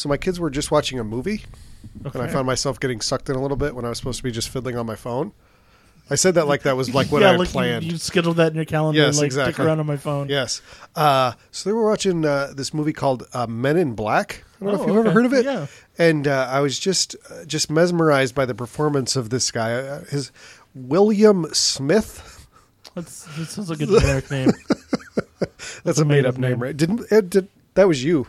So my kids were just watching a movie, and I found myself getting sucked in a little bit when I was supposed to be just fiddling on my phone. I said that like that was like what I had planned. You scheduled that in your calendar and like stick around on my phone. Yes. So they were watching this movie called Men in Black. I don't know if you've ever heard of it. Yeah. And I was just mesmerized by the performance of this guy. His William Smith. That sounds like a generic name. That's a made-up name, right? That was you.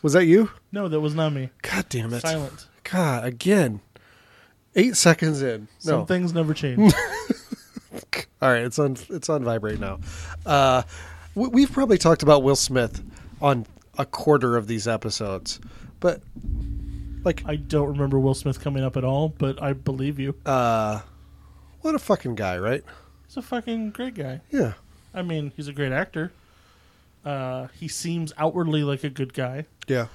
Was that you? No, that was not me. God damn it. Silent. God, again. 8 seconds in. Some things never change. All right, it's on vibrate now. We've probably talked about Will Smith on a quarter of these episodes, but like I don't remember Will Smith coming up at all. But I believe you. What a fucking guy, right? He's a fucking great guy. Yeah, I mean he's a great actor. He seems outwardly like a good guy. Yeah,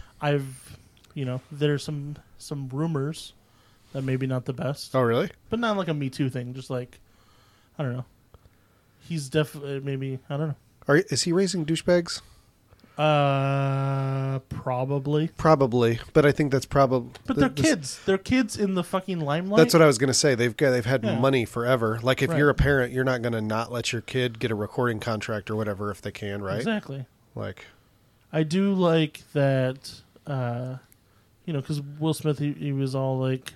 there's some rumors. That maybe not the best. Oh, really? But not like a Me Too thing. Just like, I don't know. He's definitely maybe, I don't know. Is he raising douchebags? Probably. Probably, but I think that's probably. But they're kids. They're kids in the fucking limelight. That's what I was gonna say. They've had money forever. Like if you're a parent, you're not gonna not let your kid get a recording contract or whatever if they can, right? Exactly. Like, I do like that. Because Will Smith, he was all like.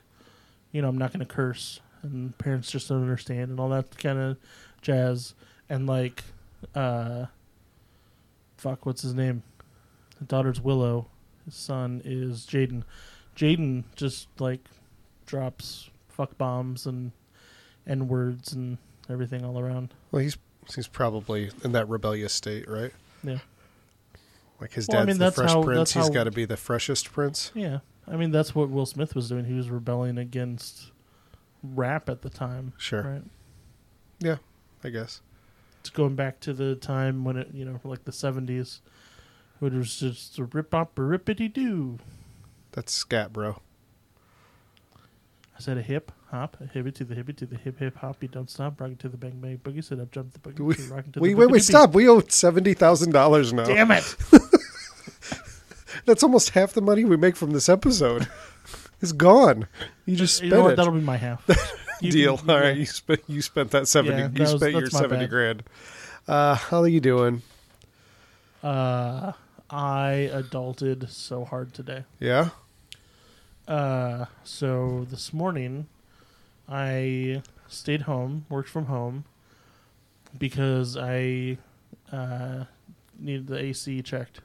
I'm not going to curse, and parents just don't understand, and all that kind of jazz. And like, what's his name? The daughter's Willow. His son is Jaden. Jaden just like drops fuck bombs and words and everything all around. Well, he's probably in that rebellious state, right? Yeah. Like his dad's the fresh prince. He's got to be the freshest prince. Yeah. I mean, that's what Will Smith was doing. He was rebelling against rap at the time. Sure. Right? Yeah, I guess. It's going back to the time when it, like the 70s, when it was just a rip-op, a rippity-doo. That's scat, bro. I said a hip, hop, a hippie to the hip, hip, hop, you don't stop, rocking to the bang, bang, boogie, sit up, jump the boogie, rocking to the boogie. Wait, stop. We owe $70,000 now. Damn it. That's almost half the money we make from this episode. It's gone. You just spent it. That'll be my half. Deal. All right. You spent that 70. Yeah, your 70 bad. Grand. How are you doing? I adulted so hard today. Yeah. So this morning, I stayed home, worked from home, because I needed the AC checked,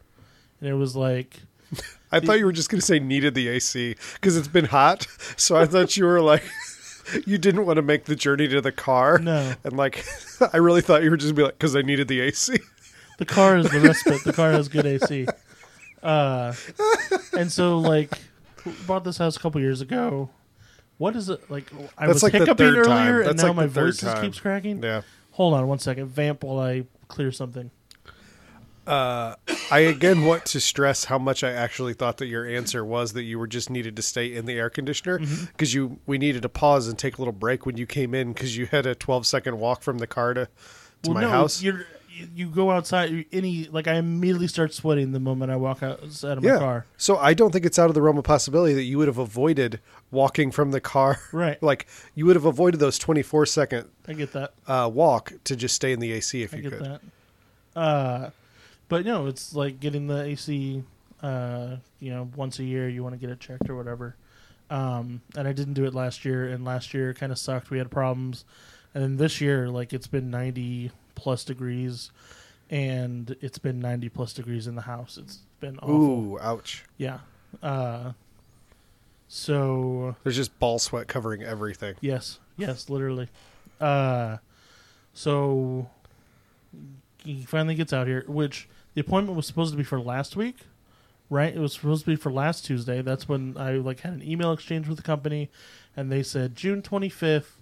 and it was like. I thought you were just going to say needed the AC because it's been hot. So I thought you were like, you didn't want to make the journey to the car. No. And like, I really thought you were just going to be like, because I needed the AC. The car is the respite. The car has good AC. And so like, bought this house a couple years ago. What is it? Like, I was like hiccuping earlier and now my voice keeps cracking. Yeah. Hold on one second. Vamp while I clear something. I again want to stress how much I actually thought that your answer was that you were just needed to stay in the air conditioner because we needed to pause and take a little break when you came in because you had a 12-second walk from the car to my house. You go outside, I immediately start sweating the moment I walk outside of my car. So I don't think it's out of the realm of possibility that you would have avoided walking from the car. Right. Like you would have avoided those 24-second I get that. Walk to just stay in the AC if you could. I get that. But no, it's like getting the AC, once a year you want to get it checked or whatever. And I didn't do it last year, and last year kind of sucked. We had problems. And then this year, like, it's been 90-plus degrees, and it's been 90-plus degrees in the house. It's been awful. Ooh, ouch. Yeah. So. There's just ball sweat covering everything. Yes. Yes, literally. So he finally gets out here, which. The appointment was supposed to be for last week, right? It was supposed to be for last Tuesday. That's when I had an email exchange with the company, and they said June 25th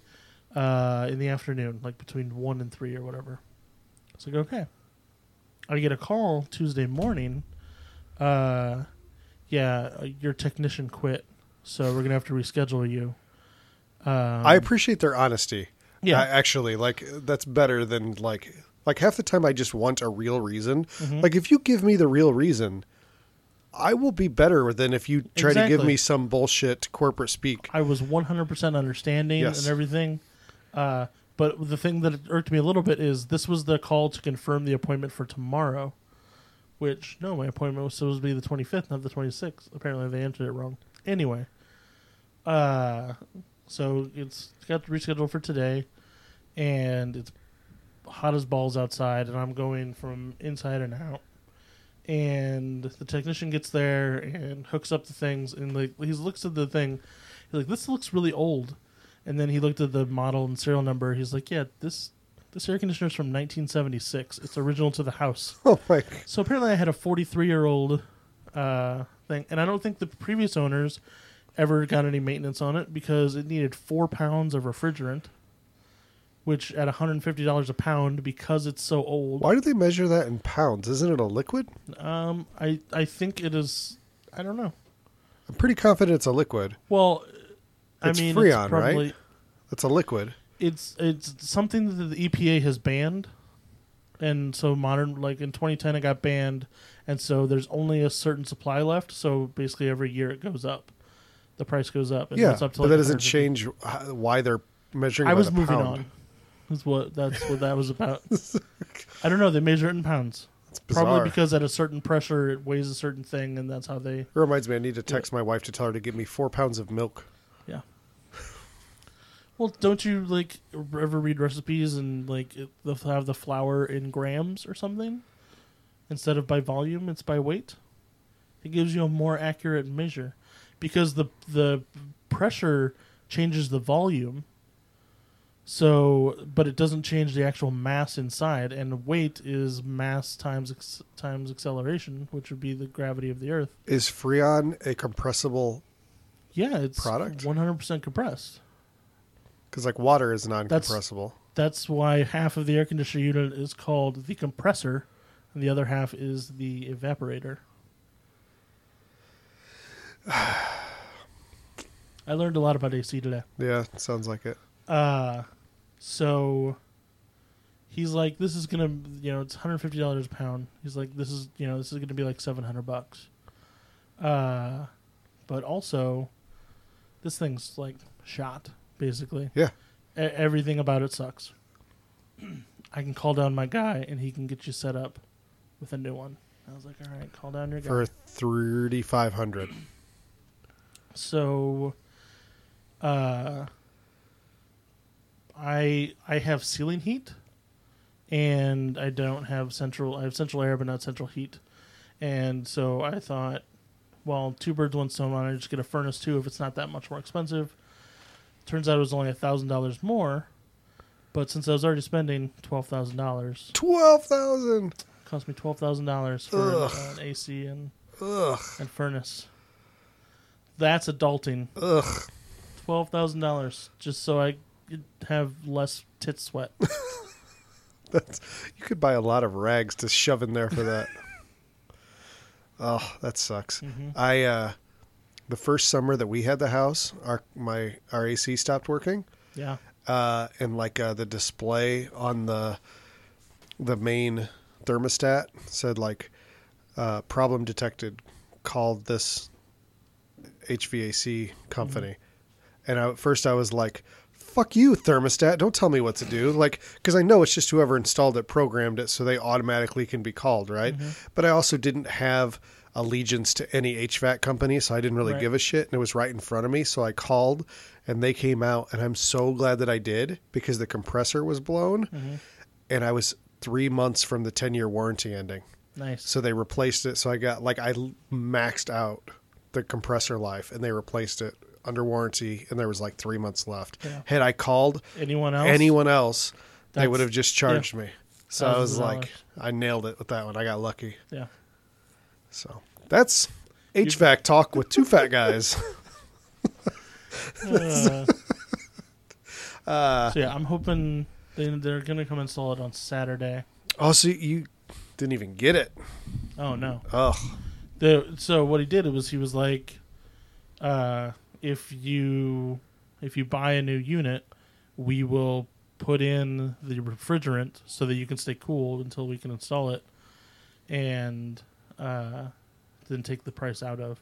in the afternoon, like between 1 and 3 or whatever. I was like, okay. I get a call Tuesday morning. Your technician quit, so we're going to have to reschedule you. I appreciate their honesty. Yeah. Actually, that's better than, Like half the time I just want a real reason. Like if you give me the real reason, I will be better than if you try to give me some bullshit corporate speak. I was 100% understanding and everything. But the thing that irked me a little bit is this was the call to confirm the appointment for tomorrow, which, no, my appointment was supposed to be the 25th, not the 26th. Apparently they entered it wrong. Anyway, so it's got rescheduled for today, and it's hot as balls outside, and I'm going from inside and out. And the technician gets there and hooks up the things, and like he looks at the thing, he's like, "This looks really old." And then he looked at the model and serial number. He's like, "Yeah, this air conditioner is from 1976. It's original to the house." Oh my! So apparently, I had a 43-year-old thing, and I don't think the previous owners ever got any maintenance on it because it needed 4 pounds of refrigerant, which at $150 a pound, because it's so old. Why do they measure that in pounds? Isn't it a liquid? I think it is. I don't know. I'm pretty confident it's a liquid. Well, I mean, Freon, it's probably, right? It's a liquid. It's something that the EPA has banned, and so in 2010 it got banned, and so there's only a certain supply left. So basically, every year it goes up, the price goes up. And it's up to but that doesn't change why they're measuring. I was moving on. That's what that was about. I don't know. They measure it in pounds. That's bizarre. Probably because at a certain pressure, it weighs a certain thing, and that's how they... It reminds me, I need to text my wife to tell her to give me 4 pounds of milk. Yeah. Well, don't you, ever read recipes and, they'll have the flour in grams or something? Instead of by volume, it's by weight. It gives you a more accurate measure. Because the pressure changes the volume... So, but it doesn't change the actual mass inside, and weight is mass times acceleration, which would be the gravity of the Earth. Is Freon a compressible? Yeah, it's product 100% compressed. Because water is non-compressible. That's why half of the air conditioner unit is called the compressor, and the other half is the evaporator. I learned a lot about AC today. Yeah, sounds like it. So he's like, this is gonna, it's $150 a pound. He's like, this is gonna be like $700. But also, this thing's shot basically. Yeah, everything about it sucks. I can call down my guy and he can get you set up with a new one. I was like, all right, call down your guy for $3,500. So, I have ceiling heat, and I don't have central. I have central air, but not central heat. And so I thought, well, two birds, one stone. Why don't I just get a furnace too if it's not that much more expensive? Turns out it was only $1,000 more, but since I was already spending $12,000, cost me $12,000 for an AC and furnace. That's adulting. Ugh, $12,000 just so I have less tit sweat. You could buy a lot of rags to shove in there for that. Oh, that sucks. Mm-hmm. I the first summer that we had the house, our AC stopped working. Yeah. And the display on the main thermostat said problem detected, called this HVAC company. Mm-hmm. And at first I was like, fuck you, thermostat. Don't tell me what to do. Because I know it's just whoever installed it programmed it so they automatically can be called, right? Mm-hmm. But I also didn't have allegiance to any HVAC company, so I didn't really give a shit. And it was right in front of me, so I called, and they came out, and I'm so glad that I did because the compressor was blown, and I was 3 months from the 10-year warranty ending. Nice. So they replaced it. So I got, I maxed out the compressor life, and they replaced it under warranty, and there was 3 months left. Yeah. Had I called anyone else, they would have just charged me. So I was I nailed it with that one. I got lucky. Yeah. So that's HVAC talk with two fat guys. I'm hoping they're going to come install it on Saturday. Oh, so you didn't even get it. Oh, no. Oh. So what he did was he was like, If you buy a new unit, we will put in the refrigerant so that you can stay cool until we can install it. And then take the price out of.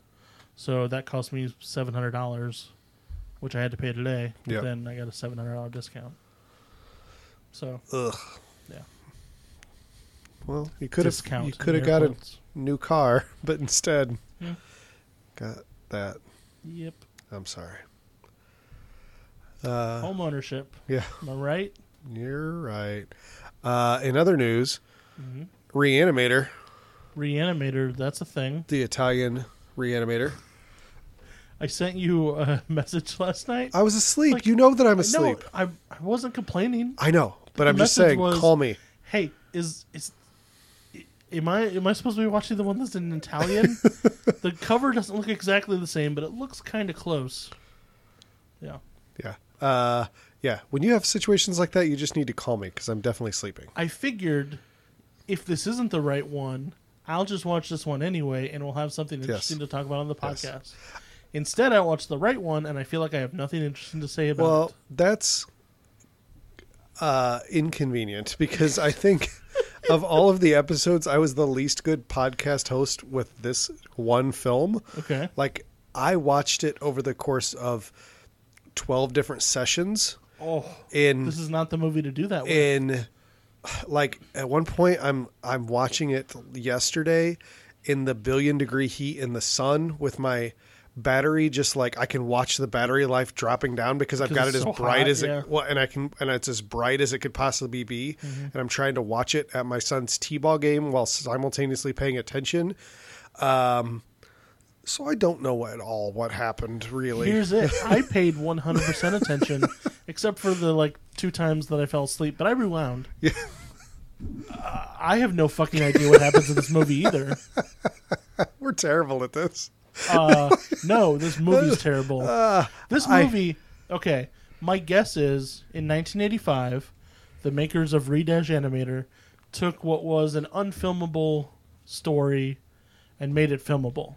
So that cost me $700, which I had to pay today. But yep. Then I got a $700 discount. So, ugh. Yeah. Well, you could have got a new car, but instead got that. Yep. I'm sorry. Home ownership. Yeah. Am I right? You're right. In other news, Reanimator. Reanimator, that's a thing. The Italian Reanimator. I sent you a message last night. I was asleep. Like, you know that I'm asleep. No, I wasn't complaining. I know, but I'm just saying, call me. Hey, am I supposed to be watching the one that's in Italian? The cover doesn't look exactly the same, but it looks kind of close. Yeah. Yeah. Yeah. When you have situations like that, you just need to call me because I'm definitely sleeping. I figured if this isn't the right one, I'll just watch this one anyway, and we'll have something interesting to talk about on the podcast. Yes. Instead, I watched the right one, and I feel like I have nothing interesting to say about it. Well, that's inconvenient, because I think of all of the episodes, I was the least good podcast host with this one film. Okay. Like, I watched it over the course of 12 different sessions. Oh, this is not the movie to do that with. Like, at one point, I'm watching it yesterday in the billion-degree heat in the sun with my battery, just like I can watch the battery life dropping down because I've got it as bright as it, well, and it's as bright as it could possibly be. Mm-hmm. And I'm trying to watch it at my son's t-ball game while simultaneously paying attention. So I don't know at all what happened, really. Here's it. I paid 100% attention, except for the like 2 times that I fell asleep, but I rewound. Yeah. I have no fucking idea what happens in this movie either. We're terrible at this. No, this movie's terrible. Okay, my guess is in 1985, the makers of Reanimator took what was an unfilmable story and made it filmable.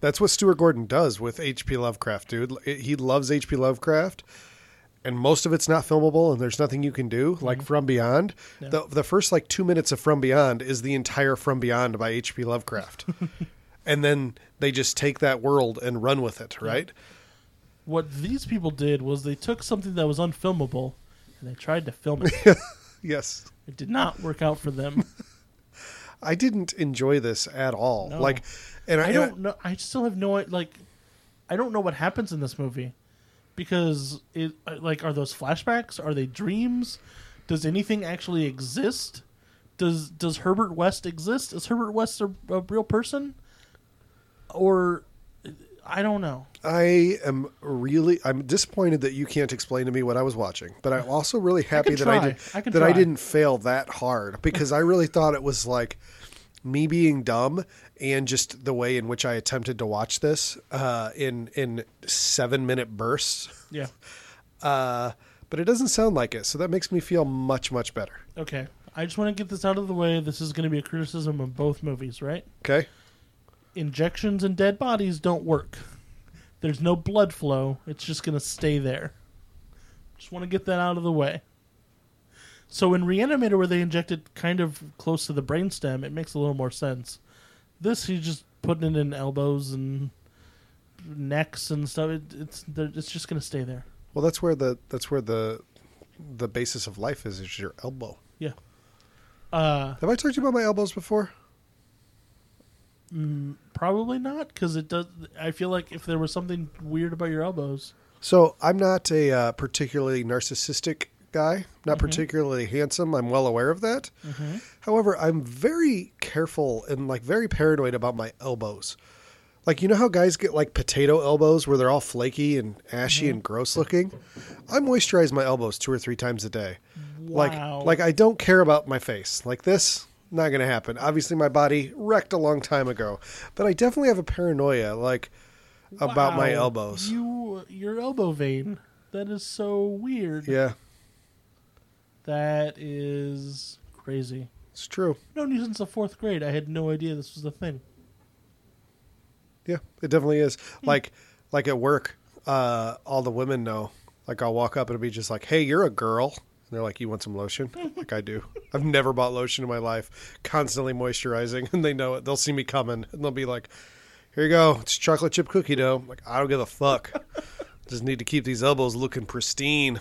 That's what Stuart Gordon does with H.P. Lovecraft, dude. He loves H.P. Lovecraft, and most of it's not filmable, and there's nothing you can do, like From Beyond. Yeah. The first, 2 minutes of From Beyond is the entire From Beyond by H.P. Lovecraft. And then they just take that world and run with it, right? What these people did was they took something that was unfilmable and they tried to film it. Yes. It did not work out for them. I didn't enjoy this at all. No. I don't know. I still have no idea. I don't know what happens in this movie because are those flashbacks? Are they dreams? Does anything actually exist? Does Herbert West exist? Is Herbert West a real person? Or I don't know. I'm disappointed that you can't explain to me what I was watching, but I'm also really happy I didn't fail that hard because I really thought it was like me being dumb and just the way in which I attempted to watch this in 7-minute bursts. Yeah. But it doesn't sound like it. So that makes me feel much, much better. Okay. I just want to get this out of the way. This is going to be a criticism of both movies, right? Okay. Injections and dead bodies don't work. There's no blood flow. It's just going to stay there. Just want to get that out of the way. So in Reanimator, where they injected kind of close to the brainstem, it makes a little more sense. This, he's just putting it in elbows and necks and stuff. It's just going to stay there. Well, that's where the basis of life is your elbow. Yeah. Have I talked to you about my elbows before? Probably not, because it does. I feel like if there was something weird about your elbows. So I'm not a particularly narcissistic guy, not particularly handsome. I'm well aware of that. Mm-hmm. However, I'm very careful and very paranoid about my elbows. Like, you know how guys get potato elbows where they're all flaky and ashy and gross looking? I moisturize my elbows 2 or 3 times a day. Wow. Like I don't care about my face. Like this. Not going to happen. Obviously, my body wrecked a long time ago, but I definitely have a paranoia about my elbows. Your elbow vein. That is so weird. Yeah. That is crazy. It's true. I've known you since the 4th grade. I had no idea this was a thing. Yeah, it definitely is. Like at work, all the women know. Like I'll walk up and it'll be just like, "Hey, you're a girl." They're like, you want some lotion? Like, I do. I've never bought lotion in my life. Constantly moisturizing. And they know it. They'll see me coming. And they'll be like, here you go. It's chocolate chip cookie dough. I'm like, I don't give a fuck. Just need to keep these elbows looking pristine.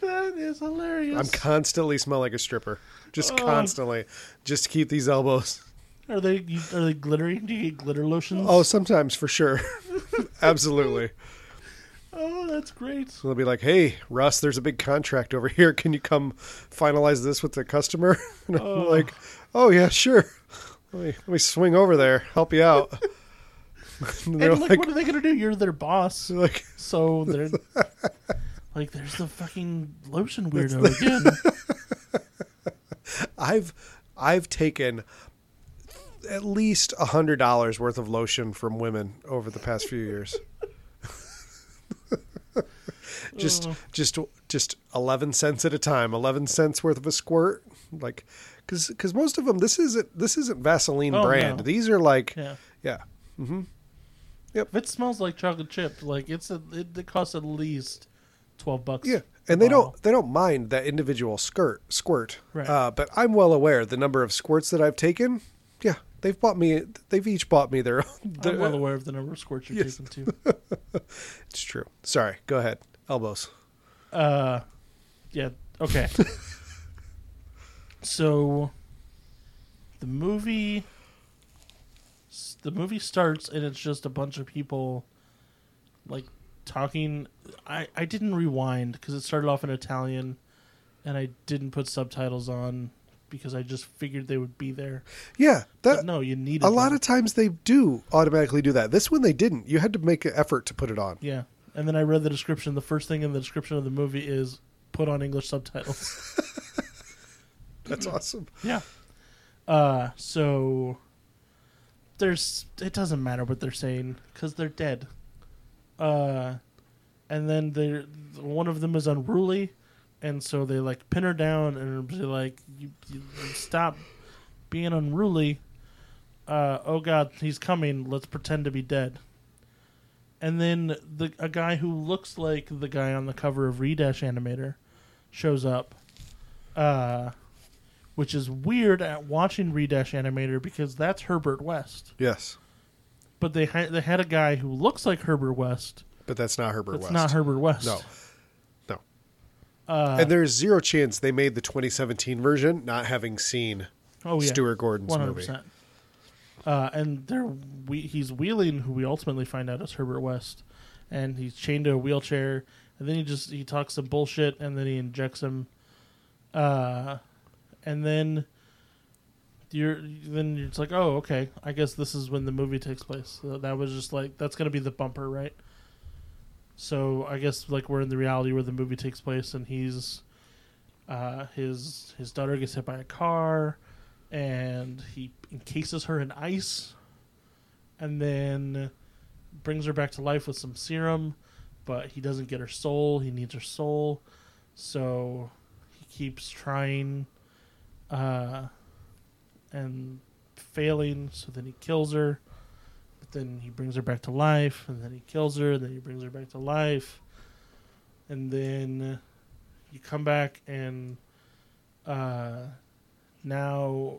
That is hilarious. I'm constantly smell like a stripper. Just constantly. Just to keep these elbows. Are they glittery? Do you get glitter lotions? Oh, sometimes, for sure. Absolutely. Oh, that's great. So they'll be like, hey, Russ, there's a big contract over here. Can you come finalize this with the customer? And I'm like, oh, yeah, sure. Let me swing over there, help you out. And like, what are they going to do? You're their boss. Like, so they're like, there's the fucking lotion weirdo again. I've taken at least $100 worth of lotion from women over the past few years. Just 11 cents at a time, 11 cents worth of a squirt. Like, cause most of them, this isn't Vaseline brand. No. These are like, yeah. Mm-hmm. Yep. If it smells like chocolate chip, like it costs at least $12. Yeah. And they don't mind that individual squirt. Right. But I'm well aware the number of squirts that I've taken. Yeah. They've each bought me their own. I'm well aware of the number of squirts you're taking too. It's true. Sorry. Go ahead. Elbows. Yeah. Okay. So the movie starts and it's just a bunch of people like talking. I didn't rewind because it started off in Italian and I didn't put subtitles on because I just figured they would be there. Yeah. But no, you needed them. A lot of times they do automatically do that. This one they didn't. You had to make an effort to put it on. Yeah. And then I read the description. The first thing in the description of the movie is put on English subtitles. That's awesome. Yeah. So it doesn't matter what they're saying because they're dead. And then one of them is unruly. And so they like pin her down and they're like, you stop being unruly. Oh God, he's coming. Let's pretend to be dead. And then a guy who looks like the guy on the cover of Reanimator shows up. Which is weird at watching Reanimator because that's Herbert West. Yes. But they had a guy who looks like Herbert West. But that's not Herbert West. It's not Herbert West. No. And there's zero chance they made the 2017 version not having seen Stuart Gordon's 100%. Movie. And he's wheeling, who we ultimately find out is Herbert West. And he's chained to a wheelchair. And then he talks some bullshit and then he injects him. And then you're just like, oh, okay. I guess this is when the movie takes place. So that was just like, that's going to be the bumper, right? So I guess like we're in the reality where the movie takes place and he's, his daughter gets hit by a car and he encases her in ice and then brings her back to life with some serum, but he doesn't get her soul. He needs her soul. So he keeps trying and failing, so then he kills her, but then he brings her back to life, and then he kills her, and then he brings her back to life, and then you come back, and now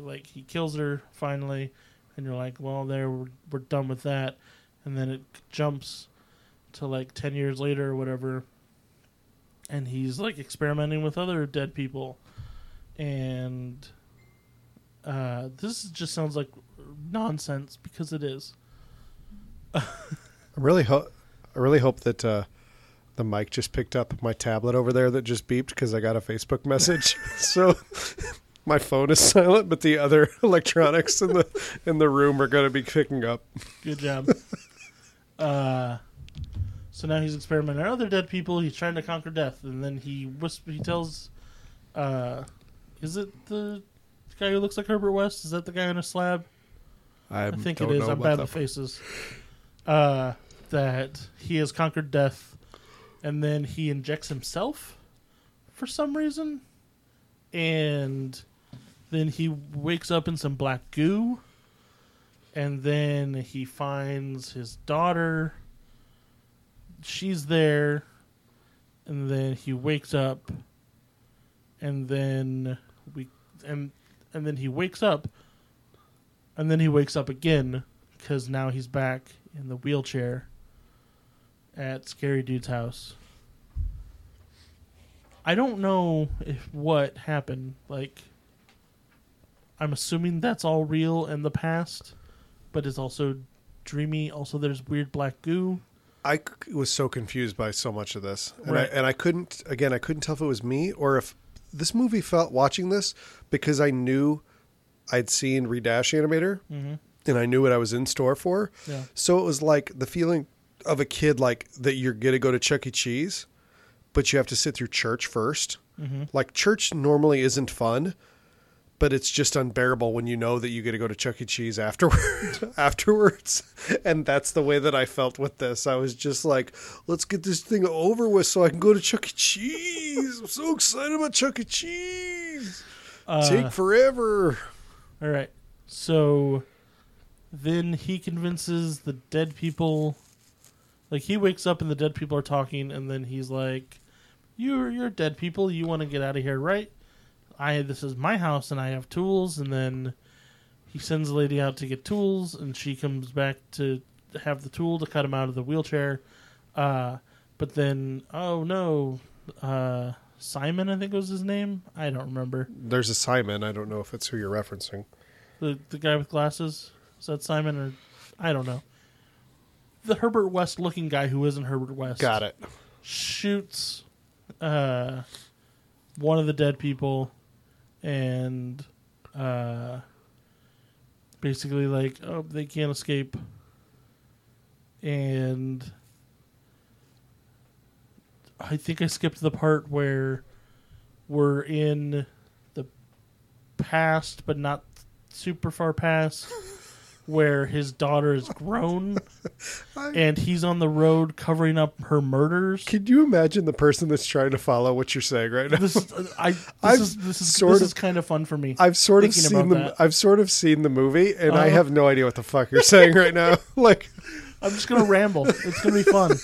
like he kills her finally, and you're like, well, we're done with that, and then it jumps to like 10 years later or whatever, and he's like experimenting with other dead people. And this just sounds like nonsense because it is. I really hope that the mic just picked up my tablet over there that just beeped because I got a Facebook message. So my phone is silent, but the other electronics in the room are going to be picking up. Good job. So now he's experimenting on other dead people. He's trying to conquer death, and then he tells. Is it the guy who looks like Herbert West? Is that the guy on a slab? I think it is. I'm bad with faces. That he has conquered death, and then he injects himself for some reason, and then he wakes up in some black goo, and then he finds his daughter. She's there. and then he wakes up, and then he wakes up again because now he's back in the wheelchair at Scary Dude's house. I don't know if what happened. Like, I'm assuming that's all real in the past, but it's also dreamy. Also, there's weird black goo. I was so confused by so much of this, and right. I couldn't tell if it was me or if this movie felt watching this, because I knew I'd seen Reanimator, mm-hmm. and I knew what I was in store for. Yeah. So it was like the feeling of a kid, like that you're going to go to Chuck E. Cheese, but you have to sit through church first. Mm-hmm. Like, church normally isn't fun, but it's just unbearable when you know that you get to go to Chuck E. Cheese afterwards. And that's the way that I felt with this. I was just like, let's get this thing over with so I can go to Chuck E. Cheese. I'm so excited about Chuck E. Cheese. Take forever. All right. So then he convinces the dead people. Like, he wakes up and the dead people are talking, and then he's like, you're dead people. You want to get out of here, right? This is my house and I have tools. And then he sends a lady out to get tools, and she comes back to have the tool to cut him out of the wheelchair. But then, oh no, Simon, I think was his name. I don't remember. There's a Simon. I don't know if it's who you're referencing. The guy with glasses. Is that Simon? Or I don't know. The Herbert West looking guy who isn't Herbert West. Got it. Shoots one of the dead people. And basically, like, oh, they can't escape. And I think I skipped the part where we're in the past, but not super far past, where his daughter is grown and he's on the road covering up her murders. Could you imagine the person that's trying to follow what you're saying right now? This is kind of fun for me. I've sort of seen the movie, and I have no idea what the fuck you're saying right now. Like, I'm just gonna ramble. It's gonna be fun.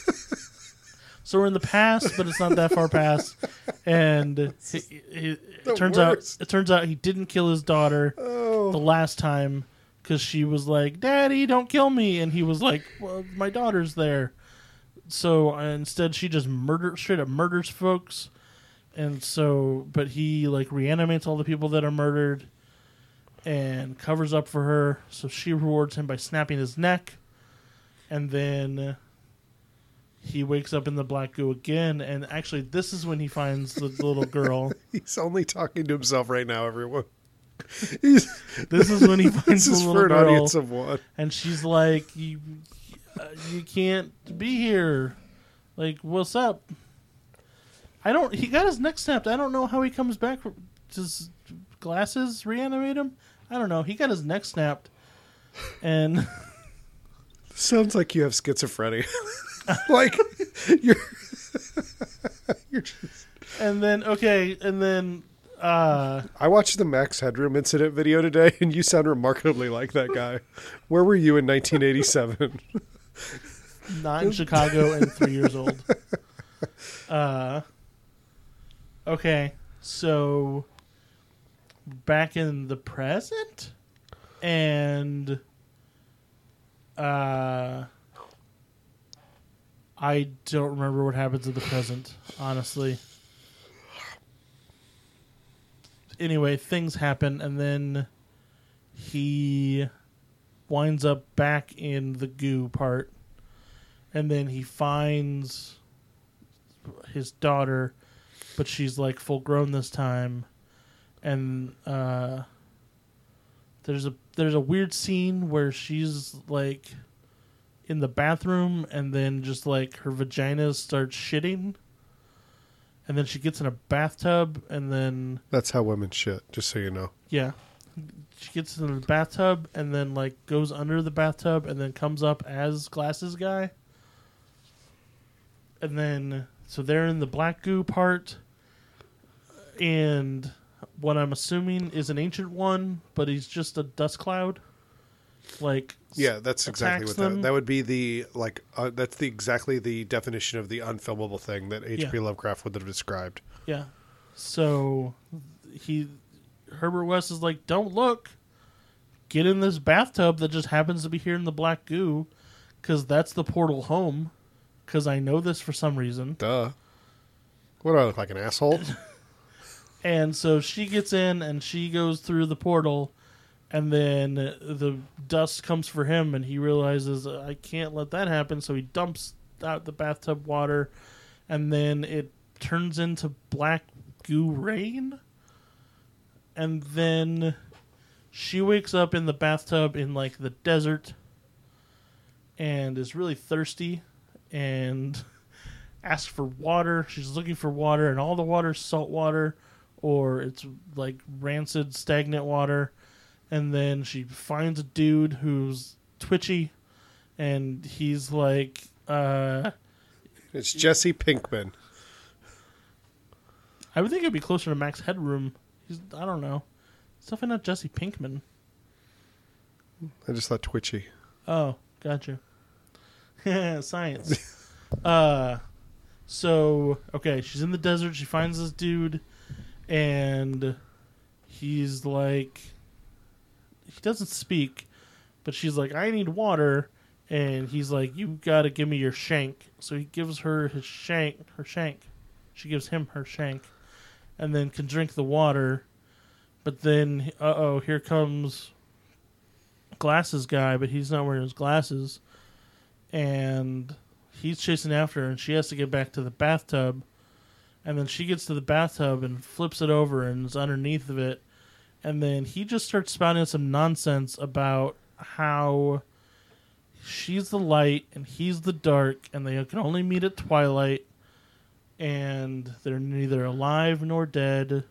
So we're in the past, but it's not that far past, and it turns out he didn't kill his daughter the last time. Because she was like, Daddy, don't kill me. And he was like, well, my daughter's there. So instead, she just straight up murders folks. And so, but he, like, reanimates all the people that are murdered and covers up for her. So she rewards him by snapping his neck. And then he wakes up in the black goo again. And actually, this is when he finds the little girl. He's only talking to himself right now, everyone. This is when he finds the little girl, audience of one. And she's like, you can't be here. Like, what's up? He got his neck snapped. I don't know how he comes back. Does glasses reanimate him? I don't know. He got his neck snapped. And sounds like you have schizophrenia. Like, you're just... And then I watched the Max Headroom incident video today, and you sound remarkably like that guy. Where were you in 1987? Not in Chicago and 3 years old. Okay, so back in the present, and I don't remember what happens in the present, honestly. Anyway, things happen, and then he winds up back in the goo part, and then he finds his daughter, but she's, like, full grown this time, and there's a weird scene where she's, like, in the bathroom, and then just, like, her vagina starts shitting. And then she gets in a bathtub, and then... That's how women shit, just so you know. Yeah. She gets in the bathtub, and then, like, goes under the bathtub, and then comes up as glasses guy. And then... So they're in the black goo part. And what I'm assuming is an ancient one, but he's just a dust cloud. like, yeah, that's exactly what that would be. The like that's the exactly the definition of the unfilmable thing that H.P. Lovecraft would have described. Yeah. So Herbert West is like, don't look. Get in this bathtub that just happens to be here in the black goo, because that's the portal home. Because I know this for some reason. Duh. What do I look like, an asshole? And so she gets in and she goes through the portal, and then the dust comes for him, and he realizes, I can't let that happen. So he dumps out the bathtub water, and then it turns into black goo rain. And then she wakes up in the bathtub in like the desert and is really thirsty and asks for water. She's looking for water, and all the water's salt water, or it's like rancid, stagnant water. And then she finds a dude who's twitchy, and he's like... it's Jesse Pinkman. I would think it'd be closer to Max Headroom. I don't know. It's definitely not Jesse Pinkman. I just thought twitchy. Oh, gotcha. Science. So, okay, she's in the desert. She finds this dude, and he's like... He doesn't speak, but she's like, I need water. And he's like, you gotta give me your shank. So he gives her his shank, her shank. She gives him her shank, and then can drink the water. But then, here comes glasses guy, but he's not wearing his glasses. And he's chasing after her, and she has to get back to the bathtub. And then she gets to the bathtub and flips it over and is underneath of it. And then he just starts spouting some nonsense about how she's the light and he's the dark, and they can only meet at twilight, and they're neither alive nor dead.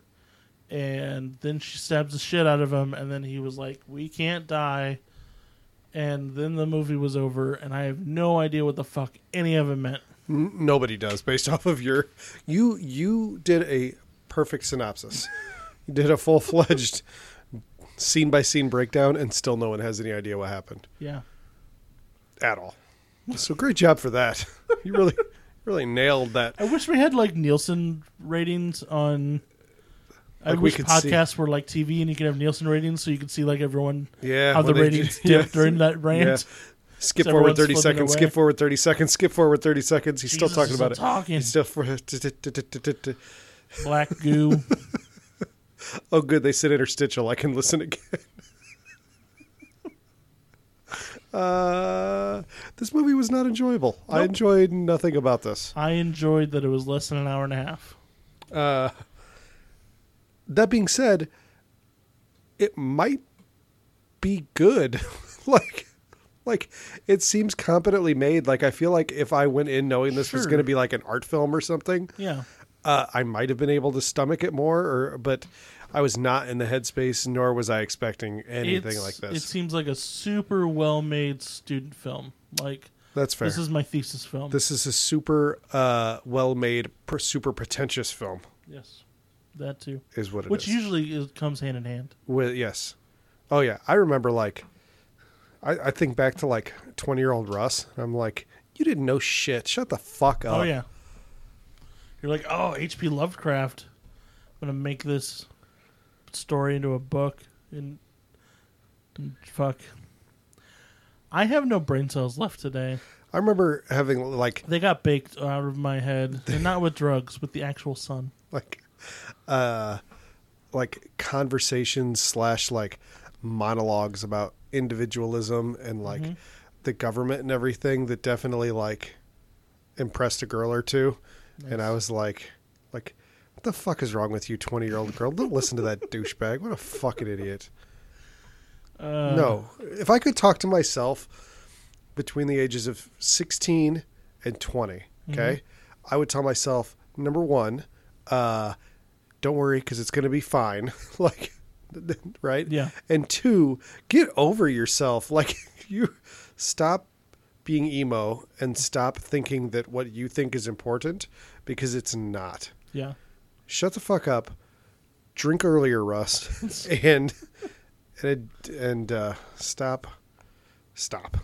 And then she stabs the shit out of him, and then he was like, we can't die. And then the movie was over, and I have no idea what the fuck any of it meant. Nobody does, based off of your... You did a perfect synopsis. You did a full-fledged scene-by-scene breakdown, and still no one has any idea what happened. Yeah. At all. So great job for that. You really nailed that. I wish we had, like, Nielsen ratings on... Like, I wish podcasts were like TV, and you could have Nielsen ratings so you could see, like, everyone, how the ratings dipped during that rant. Yeah. Skip forward 30 seconds, skip forward 30 seconds, skip forward 30 seconds. He's still talking about it. He's still talking. Black goo. Oh, good. They said interstitial. I can listen again. This movie was not enjoyable. Nope. I enjoyed nothing about this. I enjoyed that it was less than an hour and a half. That being said, it might be good. Like, it seems competently made. Like, I feel like if I went in knowing this was going to be like an art film or something, I might have been able to stomach it more, but I was not in the headspace, nor was I expecting anything like this. It seems like a super well-made student film. Like, that's fair. This is my thesis film. This is a super well-made, super pretentious film. Yes, that too. Is what it is. Which usually comes hand in hand. Yes. Oh, yeah. I remember, like, I think back to, like, 20-year-old Russ, and I'm like, you didn't know shit. Shut the fuck up. Oh, yeah. You're like, oh, H.P. Lovecraft. I'm going to make this story into a book. And fuck. I have no brain cells left today. I remember having, like... They got baked out of my head. And not with drugs, with the actual sun. Like conversations / like monologues about individualism and like the government and everything that definitely like impressed a girl or two. Nice. And I was like, what the fuck is wrong with you, 20-year-old girl? Don't listen to that douchebag. What a fucking idiot. No. If I could talk to myself between the ages of 16 and 20, okay, I would tell myself, number one, don't worry because it's going to be fine. Like, right? Yeah. And two, get over yourself. Like, you stop being emo and stop thinking that what you think is important, because it's not. Yeah. Shut the fuck up. Drink earlier, Russ. and stop Stop.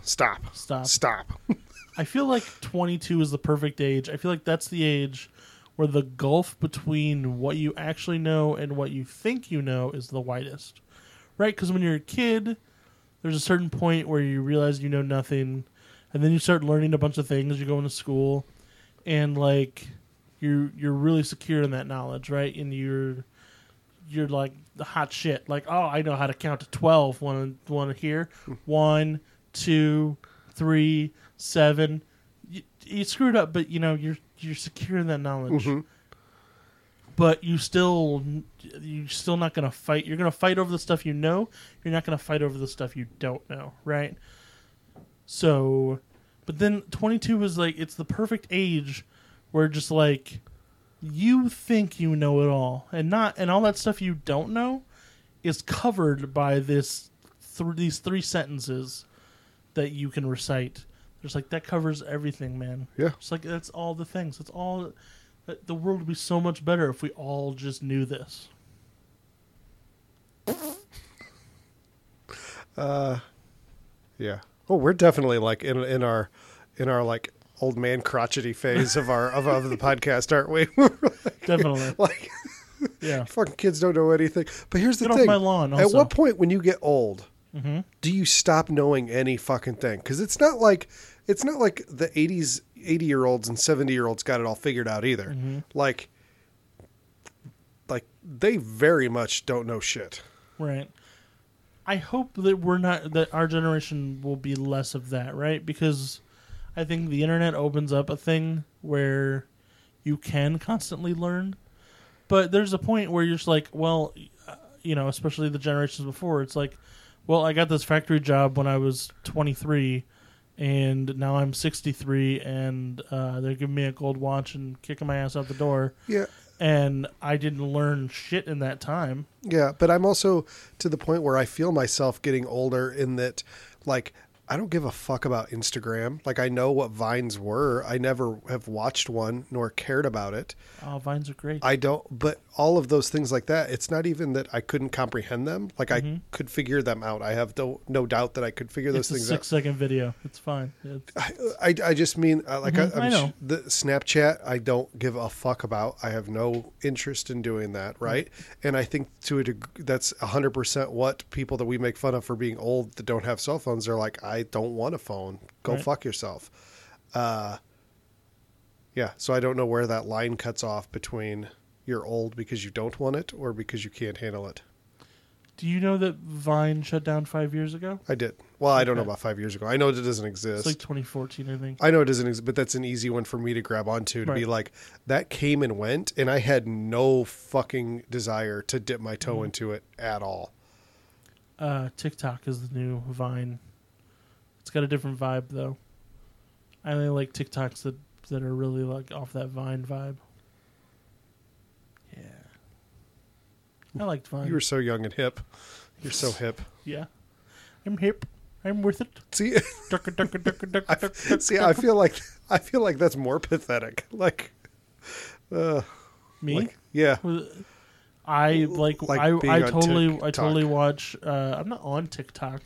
I feel like 22 is the perfect age. I feel like that's the age where the gulf between what you actually know and what you think you know is the widest, right? Because when you're a kid, there's a certain point where you realize you know nothing, and then you start learning a bunch of things. You go into school, and like you're really secure in that knowledge, right? And you're like the hot shit. Like, oh, I know how to count to 12. One here, 1, 2, 3, 7. You screwed up, but you know you're secure in that knowledge. Mm-hmm. But you're still not going to fight. You're going to fight over the stuff you know. You're not going to fight over the stuff you don't know, right? So, but then 22 is like, it's the perfect age where just like you think you know it all, and all that stuff you don't know is covered by these three sentences that you can recite. There's like, that covers everything, man. Yeah. It's like, that's all the things. It's all. The world would be so much better if we all just knew this. Yeah. Oh, we're definitely like in our like old man crotchety phase of the podcast, aren't we? Like, definitely. Like, yeah. Fucking kids don't know anything. But here's the thing. Get off my lawn. Also. At what point when you get old, mm-hmm. do you stop knowing any fucking thing? Because it's not like the 80s. 80-year-olds and 70-year-olds got it all figured out either. Mm-hmm. Like they very much don't know shit. Right. I hope that our generation will be less of that, right? Because I think the internet opens up a thing where you can constantly learn, but there's a point where you're just like, well, you know, especially the generations before, it's like, well, I got this factory job when I was 23. And now I'm 63, and they're giving me a gold watch and kicking my ass out the door. Yeah. And I didn't learn shit in that time. Yeah, but I'm also to the point where I feel myself getting older in that, like, I don't give a fuck about Instagram. Like, I know what Vines were. I never have watched one nor cared about it. Oh, Vines are great. I don't, but all of those things like that, it's not even that I couldn't comprehend them. Like, mm-hmm. I could figure them out. I have no doubt that I could figure those things out. It's a 6-second video. It's fine. I just mean, like, mm-hmm. I know. The Snapchat, I don't give a fuck about. I have no interest in doing that, right? Mm-hmm. And I think to a degree, that's 100% what people that we make fun of for being old that don't have cell phones are like, I don't want a phone. Go right. Fuck yourself. Yeah. So I don't know where that line cuts off between you're old because you don't want it or because you can't handle it. Do you know that Vine shut down 5 years ago? I did. Well, okay. I don't know about 5 years ago. I know it doesn't exist. It's like 2014, I think. I know it doesn't exist, but that's an easy one for me to grab onto to right. be like, that came and went, and I had no fucking desire to dip my toe mm-hmm. into it at all. TikTok is the new Vine. It's got a different vibe, though. I only like TikToks that are really like off that Vine vibe. Yeah. I liked Vine. You were so young and hip. You're so hip. Yeah. I'm hip. I'm worth it. See? See, I feel like that's more pathetic. Like me? Like, yeah. I totally watch I'm not on TikTok.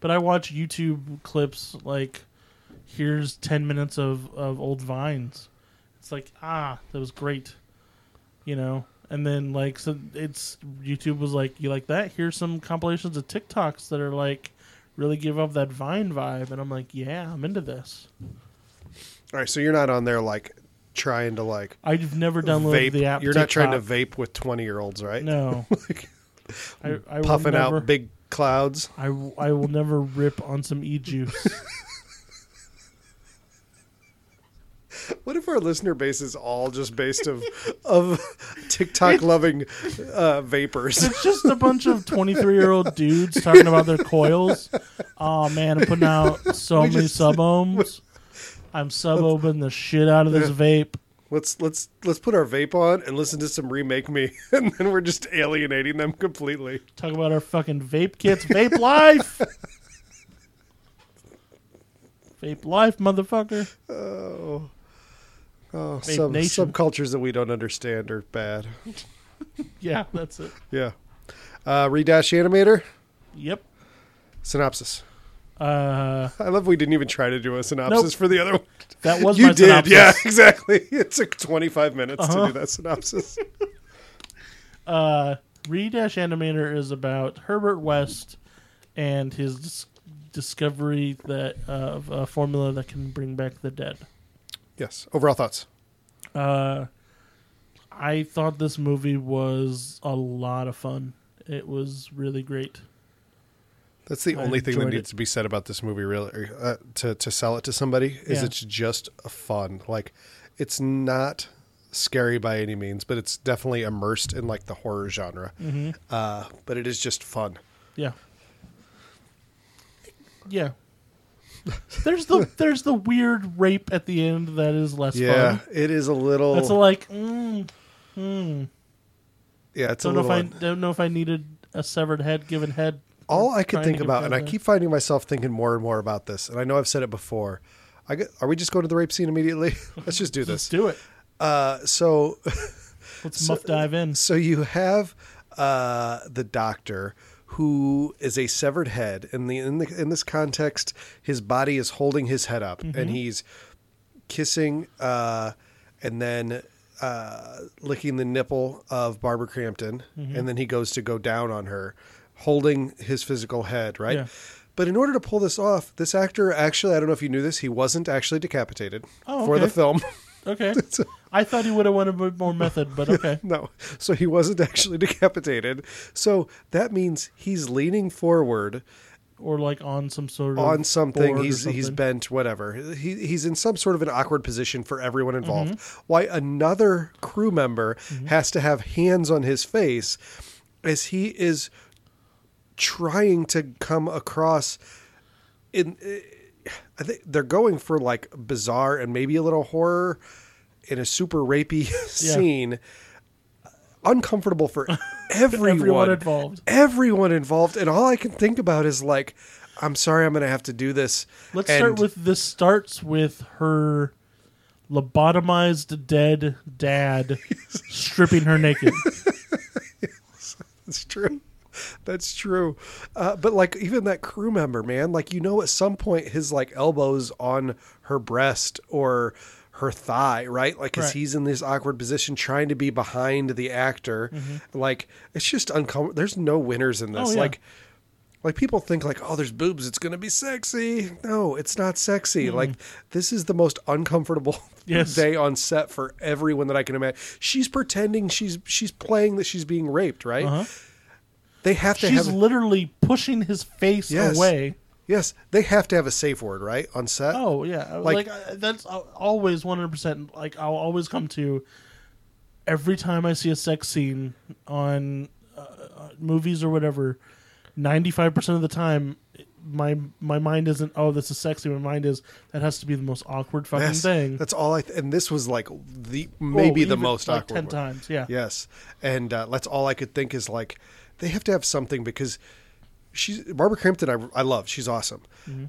But I watch YouTube clips like, here's 10 minutes of old Vines. It's like, that was great, you know? And then, like, so it's YouTube was like, you like that? Here's some compilations of TikToks that are like, really give up that Vine vibe. And I'm like, yeah, I'm into this. All right, so you're not on there like trying to like... I've never downloaded the app. You're TikTok. Not trying to vape with 20-year-olds, right? No. Like, I puffing never... out big... clouds. I will never rip on some e-juice. What if our listener base is all just based of TikTok loving vapors? It's just a bunch of 23-year-old dudes talking about their coils. Oh man, I'm putting out so many sub-ohms. I'm sub-ohming the shit out of this vape. Let's put our vape on and listen to some Remake Me, and then we're just alienating them completely. Talk about our fucking vape kits. Vape life! Vape life, motherfucker. Oh, some subcultures that we don't understand are bad. Yeah, that's it. Yeah. Reanimator? Yep. Synopsis. I love we didn't even try to do a synopsis for the other one. That was my synopsis. Yeah, exactly. It took 25 minutes to do that synopsis. Re-Animator is about Herbert West and his discovery that of a formula that can bring back the dead. Yes. Overall thoughts? I thought this movie was a lot of fun. It was really great. That's the only thing that needs to be said about this movie, really, to sell it to somebody, is it's just fun. Like, it's not scary by any means, but it's definitely immersed in, like, the horror genre. Mm-hmm. But it is just fun. Yeah. Yeah. There's the weird rape at the end that is less fun. Yeah, it is a little... It's like, Yeah, it's a little... Don't know if I needed a severed head given head. All I could think about, and I keep finding myself thinking more and more about this, and I know I've said it before. Are we just going to the rape scene immediately? Let's just do this. Let's do it. Let's muff dive in. So you have the doctor who is a severed head. In this context, his body is holding his head up, and he's kissing and then licking the nipple of Barbara Crampton, and then he goes to go down on her, holding his physical head, right? Yeah. But in order to pull this off, this actor actually, I don't know if you knew this, he wasn't actually decapitated for the film. Okay. I thought he would have wanted a more method, but okay. No. So he wasn't actually decapitated. So that means he's leaning forward. Or like on some sort of... On something. He's bent, whatever. He's in some sort of an awkward position for everyone involved. Mm-hmm. Why another crew member has to have hands on his face as he is... trying to come across I think they're going for like bizarre and maybe a little horror in a super rapey scene. Uncomfortable for everyone involved. And all I can think about is like, I'm sorry, I'm going to have to do this. This starts with her lobotomized dead dad stripping her naked. Yes, that's true. That's true. But like even that crew member, man, like, you know, at some point his like elbows on her breast or her thigh, right? Like, cause he's in this awkward position trying to be behind the actor. Mm-hmm. Like, it's just uncomfortable. There's no winners in this. Oh, yeah. Like people think like, oh, there's boobs. It's going to be sexy. No, it's not sexy. Mm-hmm. Like, this is the most uncomfortable day on set for everyone that I can imagine. She's pretending she's playing that she's being raped. Right. Uh-huh. They have to She's literally pushing his face away. Yes. They have to have a safe word, right? On set. Oh yeah. Like that's always 100%. Like, I'll always come to every time I see a sex scene on movies or whatever, 95% of the time, my mind isn't, oh, this is sexy. My mind is, that has to be the most awkward fucking thing. That's all and this was like the most like awkward 10 one. Times. Yeah. Yes. And that's all I could think is like, they have to have something because Barbara Crampton, I love. She's awesome. Mm-hmm.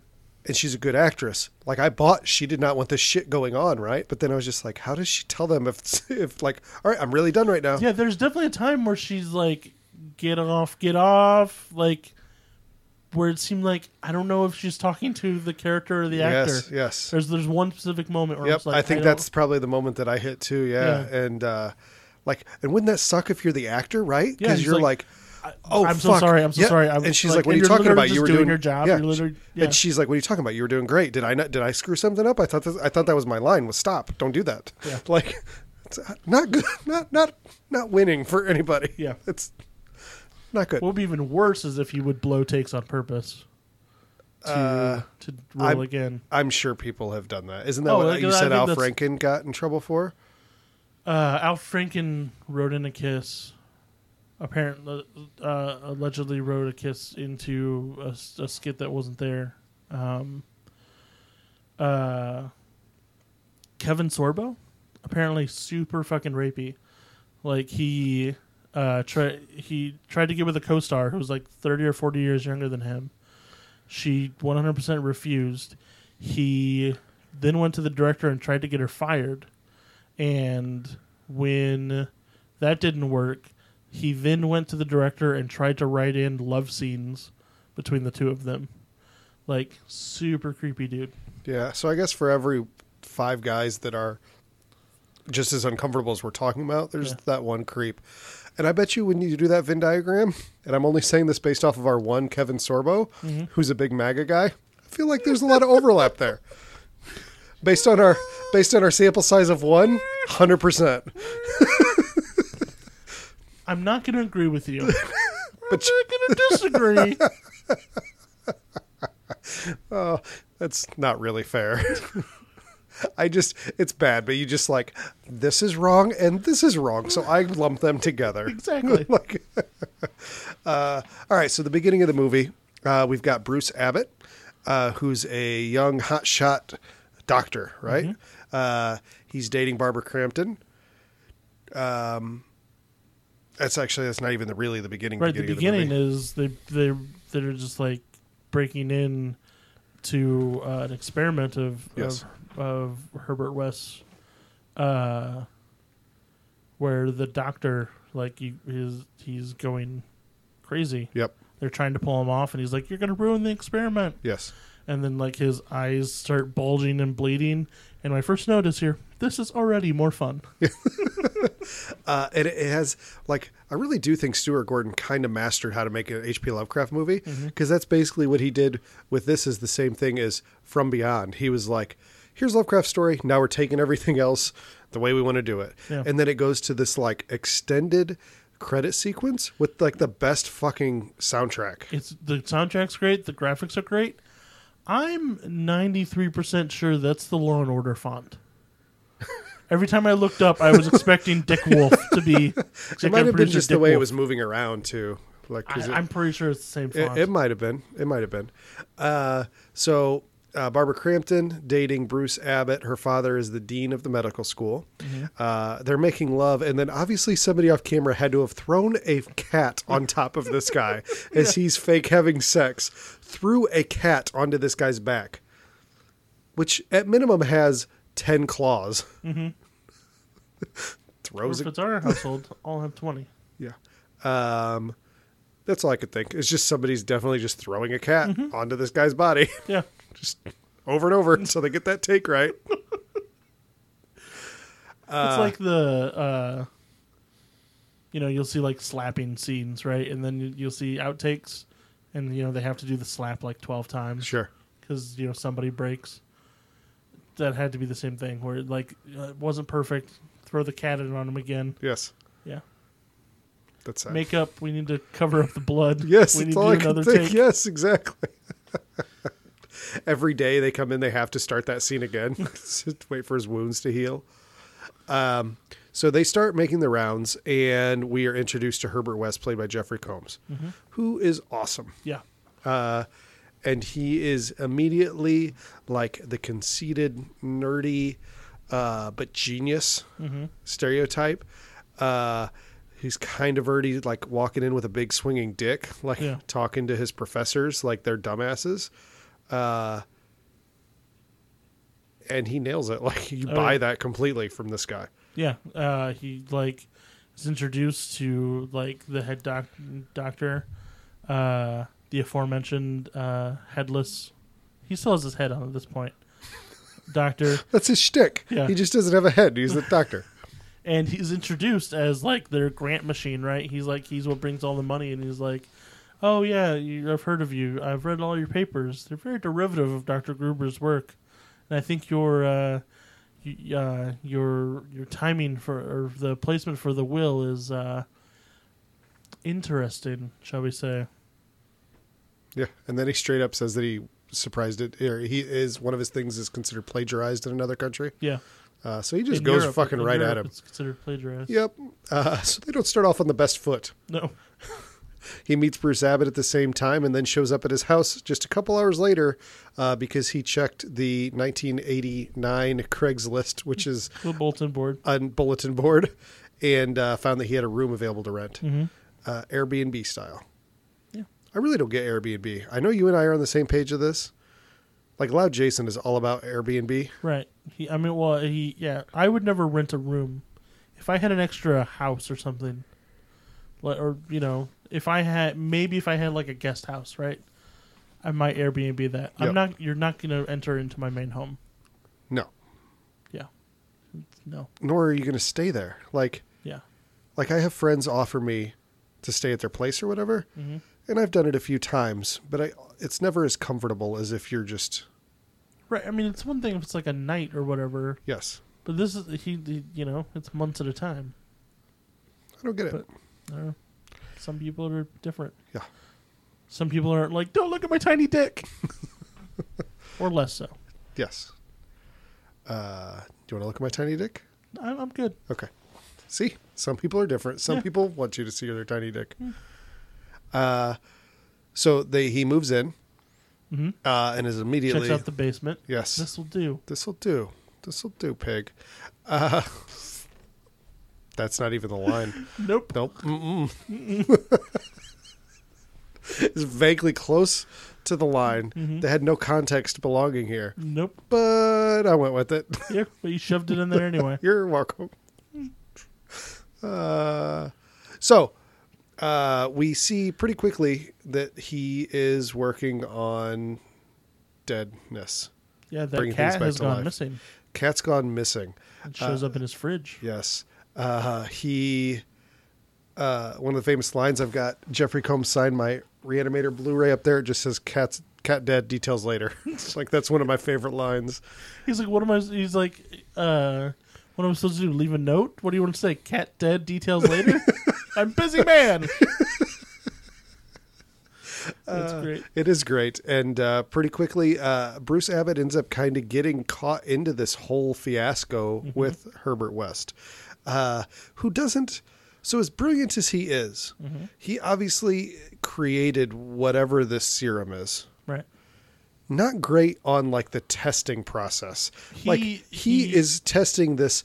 And she's a good actress. Like, she did not want this shit going on, right? But then I was just like, how does she tell them if like, all right, I'm really done right now. Yeah, there's definitely a time where she's like, get off. Like, where it seemed like, I don't know if she's talking to the character or the actor. Yes. There's one specific moment where I was like, I think that's probably the moment that I hit too, yeah. And, and wouldn't that suck if you're the actor, right? Because you're like I'm so sorry. And she's like, what are you talking about? You were doing your job. Yeah. And she's like, what are you talking about? You were doing great. Did I screw something up? I thought that was my line was stop. Don't do that. Yeah. Like, it's not good. Not winning for anybody. Yeah. It's not good. What would be even worse is if you would blow takes on purpose to roll again. I'm sure people have done that. Isn't that what you said Al Franken got in trouble for? Al Franken wrote in a kiss. Apparently, allegedly wrote a kiss into a skit that wasn't there. Kevin Sorbo, apparently super fucking rapey. Like, he tried to get with a co-star who was like 30 or 40 years younger than him. She 100% refused. He then went to the director and tried to get her fired. And when that didn't work... He then went to the director and tried to write in love scenes between the two of them. Like, super creepy dude. Yeah, so I guess for every five guys that are just as uncomfortable as we're talking about, there's that one creep. And I bet you when you do that Venn diagram, and I'm only saying this based off of our one Kevin Sorbo, who's a big MAGA guy, I feel like there's a lot of overlap there. Based on our sample size of one, 100%. I'm not going to agree with you. But I'm not going to disagree. Oh, that's not really fair. It's bad, but you just like, this is wrong and this is wrong, so I lump them together. Exactly. Like, all right, so the beginning of the movie, we've got Bruce Abbott, who's a young hotshot doctor, right? He's dating Barbara Crampton. That's not even the beginning. Right, the beginning is they're just like breaking in to an experiment of Herbert West, where the doctor, like, he's going crazy. Yep. They're trying to pull him off, and he's like, "You're going to ruin the experiment." Yes. And then, like, his eyes start bulging and bleeding. And my first note is here, this is already more fun. And it has, like, I really do think Stuart Gordon kind of mastered how to make an H.P. Lovecraft movie, because that's basically what he did with this, is the same thing as From Beyond. He was like, here's Lovecraft's story. Now we're taking everything else the way we want to do it. Yeah. And then it goes to this, like, extended credit sequence with, like, the best fucking soundtrack. The soundtrack's great. The graphics are great. I'm 93% sure that's the Law & Order font. Every time I looked up, I was expecting Dick Wolf to be... It might have been just Dick the way Wolf. It was moving around, too. Like, I'm pretty sure it's the same font. It might have been. It might have been. So Barbara Crampton dating Bruce Abbott. Her father is the dean of the medical school. They're making love. And then obviously somebody off camera had to have thrown a cat on top of this guy as he's fake having sex. Threw a cat onto this guy's back, which at minimum has 10 claws. Throws it. If it's our household, I'll have 20. Yeah. That's all I could think. It's just somebody's definitely just throwing a cat onto this guy's body. Yeah. Just over and over until they get that take right. It's like the, you'll see like slapping scenes, right? And then you'll see outtakes and, they have to do the slap like 12 times. Sure. Because, somebody breaks. That had to be the same thing where like it wasn't perfect. Throw the cat in on him again. Yes. Yeah. That's sad. Makeup. We need to cover up the blood. Yes. We need to do another take. Yes, exactly. Every day they come in, they have to start that scene again. Wait for his wounds to heal. So they start making the rounds, and we are introduced to Herbert West, played by Jeffrey Combs, who is awesome. Yeah. And he is immediately like the conceited, nerdy, but genius stereotype. He's kind of already like walking in with a big swinging dick, like talking to his professors like they're dumbasses. And he nails it. Like you buy that completely from this guy. Yeah. He like is introduced to like the head doctor, the aforementioned, headless. He still has his head on at this point. Doctor. That's his shtick. Yeah. He just doesn't have a head. He's a doctor. And he's introduced as like their grant machine, right? He's like, he's what brings all the money. And he's like, oh, yeah, I've heard of you. I've read all your papers. They're very derivative of Dr. Gruber's work. And I think your timing or the placement for the will is interesting, shall we say. Yeah, and then he straight up says that he surprised it. Or he is, one of his things is considered plagiarized in another country. Yeah. So he just goes Europe, fucking right Europe, at him. It's considered plagiarized. Yep. So they don't start off on the best foot. No. He meets Bruce Abbott at the same time and then shows up at his house just a couple hours later because he checked the 1989 Craigslist, which is a bulletin board, and found that he had a room available to rent, Airbnb style. Yeah, I really don't get Airbnb. I know you and I are on the same page of this. Like, Loud Jason is all about Airbnb, right? I would never rent a room if I had an extra house or something. Or, if I had like a guest house, right? I might Airbnb that. I'm not. You're not going to enter into my main home. No. Yeah. No. Nor are you going to stay there. Like. Yeah. Like I have friends offer me to stay at their place or whatever, mm-hmm. and I've done it a few times, but it's never as comfortable as if you're just. Right. I mean, it's one thing if it's like a night or whatever. Yes. But this is you know, it's months at a time. I don't get it. But, some people are different. Yeah. Some people aren't like, don't look at my tiny dick. Or less so. Yes. Do you want to look at my tiny dick? I'm good. Okay. See? Some people are different. Some people want you to see their tiny dick. Mm. So he moves in and is immediately... Checks out the basement. Yes. This'll do, pig. That's not even the line. Nope. Mm-mm. It's vaguely close to the line. Mm-hmm. They had no context belonging here. Nope. But I went with it. Yeah, but you shoved it in there anyway. You're welcome. So we see pretty quickly that he is working on deadness. Yeah, that cat has gone missing. Cat's gone missing. It shows up in his fridge. Yes. One of the famous lines I've got, Jeffrey Combs signed my Reanimator Blu-ray up there. It just says cat dead, details later. It's like, that's one of my favorite lines. He's like, what am I supposed to do? Leave a note? What do you want to say? Cat dead, details later? I'm busy, man. That's great. It is great. And pretty quickly, Bruce Abbott ends up kind of getting caught into this whole fiasco mm-hmm. with Herbert West, who doesn't. So as brilliant as he is, mm-hmm. he obviously created whatever this serum is. Right. Not great on like the testing process. He is testing this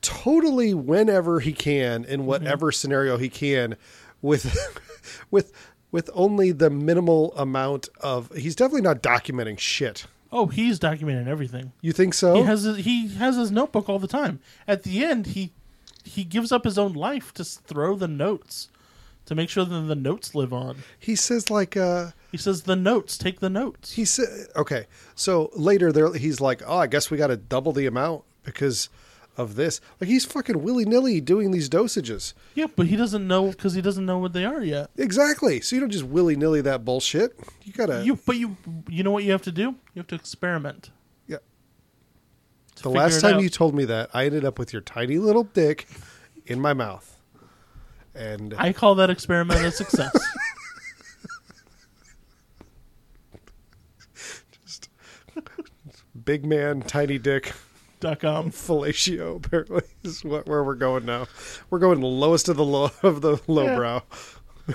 totally whenever he can in whatever mm-hmm. scenario he can with only the minimal amount of. He's definitely not documenting shit. Oh, he's documenting everything. You think so? He has his notebook all the time. At the end, he gives up his own life to throw the notes, to make sure that the notes live on. He says take the notes. He said, okay. So later there, he's like, oh, I guess we got to double the amount because of this. Like he's fucking willy nilly doing these dosages. Yeah. But he doesn't know because he doesn't know what they are yet. Exactly. So you don't just willy nilly that bullshit. You gotta, you know what you have to do? You have to experiment. The last time you told me that, I ended up with your tiny little dick in my mouth. And I call that experiment a success. Just big man, tiny dick. .com. Fellatio, apparently, is where we're going now. We're going lowest of the low of the lowbrow. Yeah.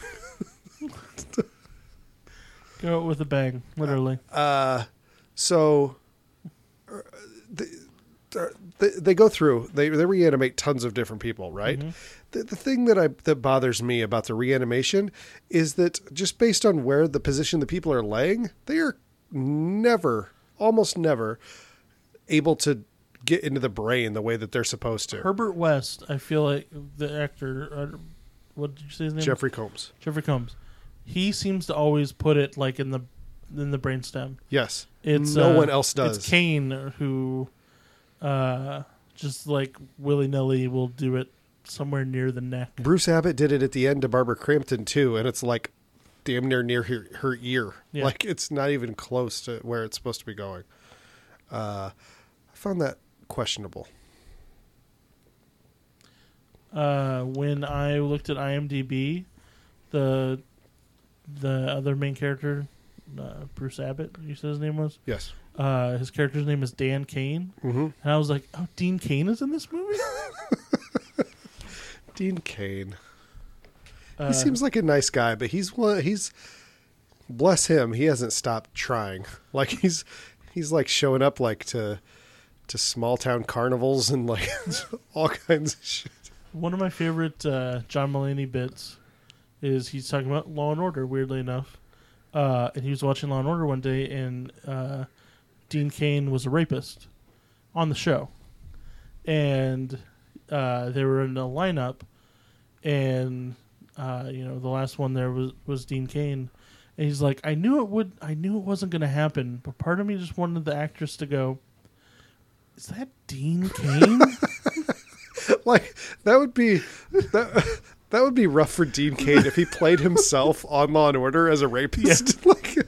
Go with a bang, literally. So... They go through. They reanimate tons of different people, right? Mm-hmm. The thing that bothers me about the reanimation is that just based on where the position the people are laying, they are almost never, able to get into the brain the way that they're supposed to. Herbert West, I feel like the actor. What did you say his name? Jeffrey Combs. Jeffrey Combs. He seems to always put it like in the brainstem. Yes, it's no one else does. It's Cain who. Just like willy-nilly will do it somewhere near the neck. Bruce Abbott did it at the end to Barbara Crampton too, and it's like damn near her ear. Yeah. Like it's not even close to where it's supposed to be going. I found that questionable. When I looked at IMDb, the other main character, Bruce Abbott, you said his name was? Yes. His character's name is Dan Cain. Mm-hmm. And I was like, oh, Dean Cain is in this movie? Dean Cain. He seems like a nice guy, but he's bless him, he hasn't stopped trying. Like he's like showing up like to small town carnivals and like all kinds of shit. One of my favorite John Mulaney bits is he's talking about Law and Order, weirdly enough. And he was watching Law and Order one day and Dean Cain was a rapist on the show, and they were in a lineup, and the last one there was Dean Cain, And he's like, I knew it wasn't going to happen, but part of me just wanted the actress to go, is that Dean Cain? Like, that would be rough for Dean Cain if he played himself on Law & Order as a rapist. Yeah.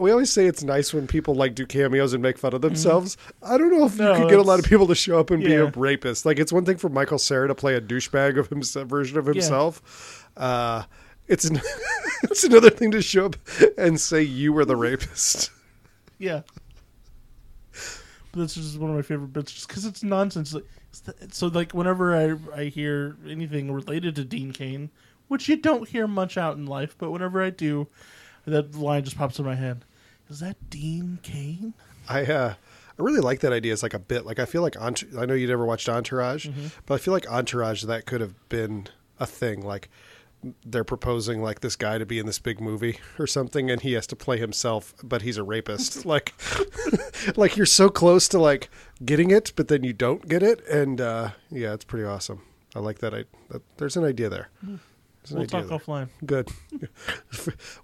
We always say it's nice when people do cameos and make fun of themselves. Mm-hmm. I don't know if you could get a lot of people to show up and be a rapist. Like, it's one thing for Michael Cera to play a douchebag of himself, version of himself. Yeah. It's another thing to show up and say you were the rapist. Yeah. But this is one of my favorite bits just because it's nonsense. So, whenever I hear anything related to Dean Cain, which you don't hear much out in life, but whenever I do, that line just pops in my head. Is that Dean Cain? I really like that idea. It's like a bit. Like, I feel like I know you never watched Entourage, mm-hmm. but I feel like Entourage, that could have been a thing. Like, they're proposing this guy to be in this big movie or something, and he has to play himself, but he's a rapist. Like you're so close to getting it, but then you don't get it. And it's pretty awesome. I like that. There's an idea there. We'll talk offline. Good.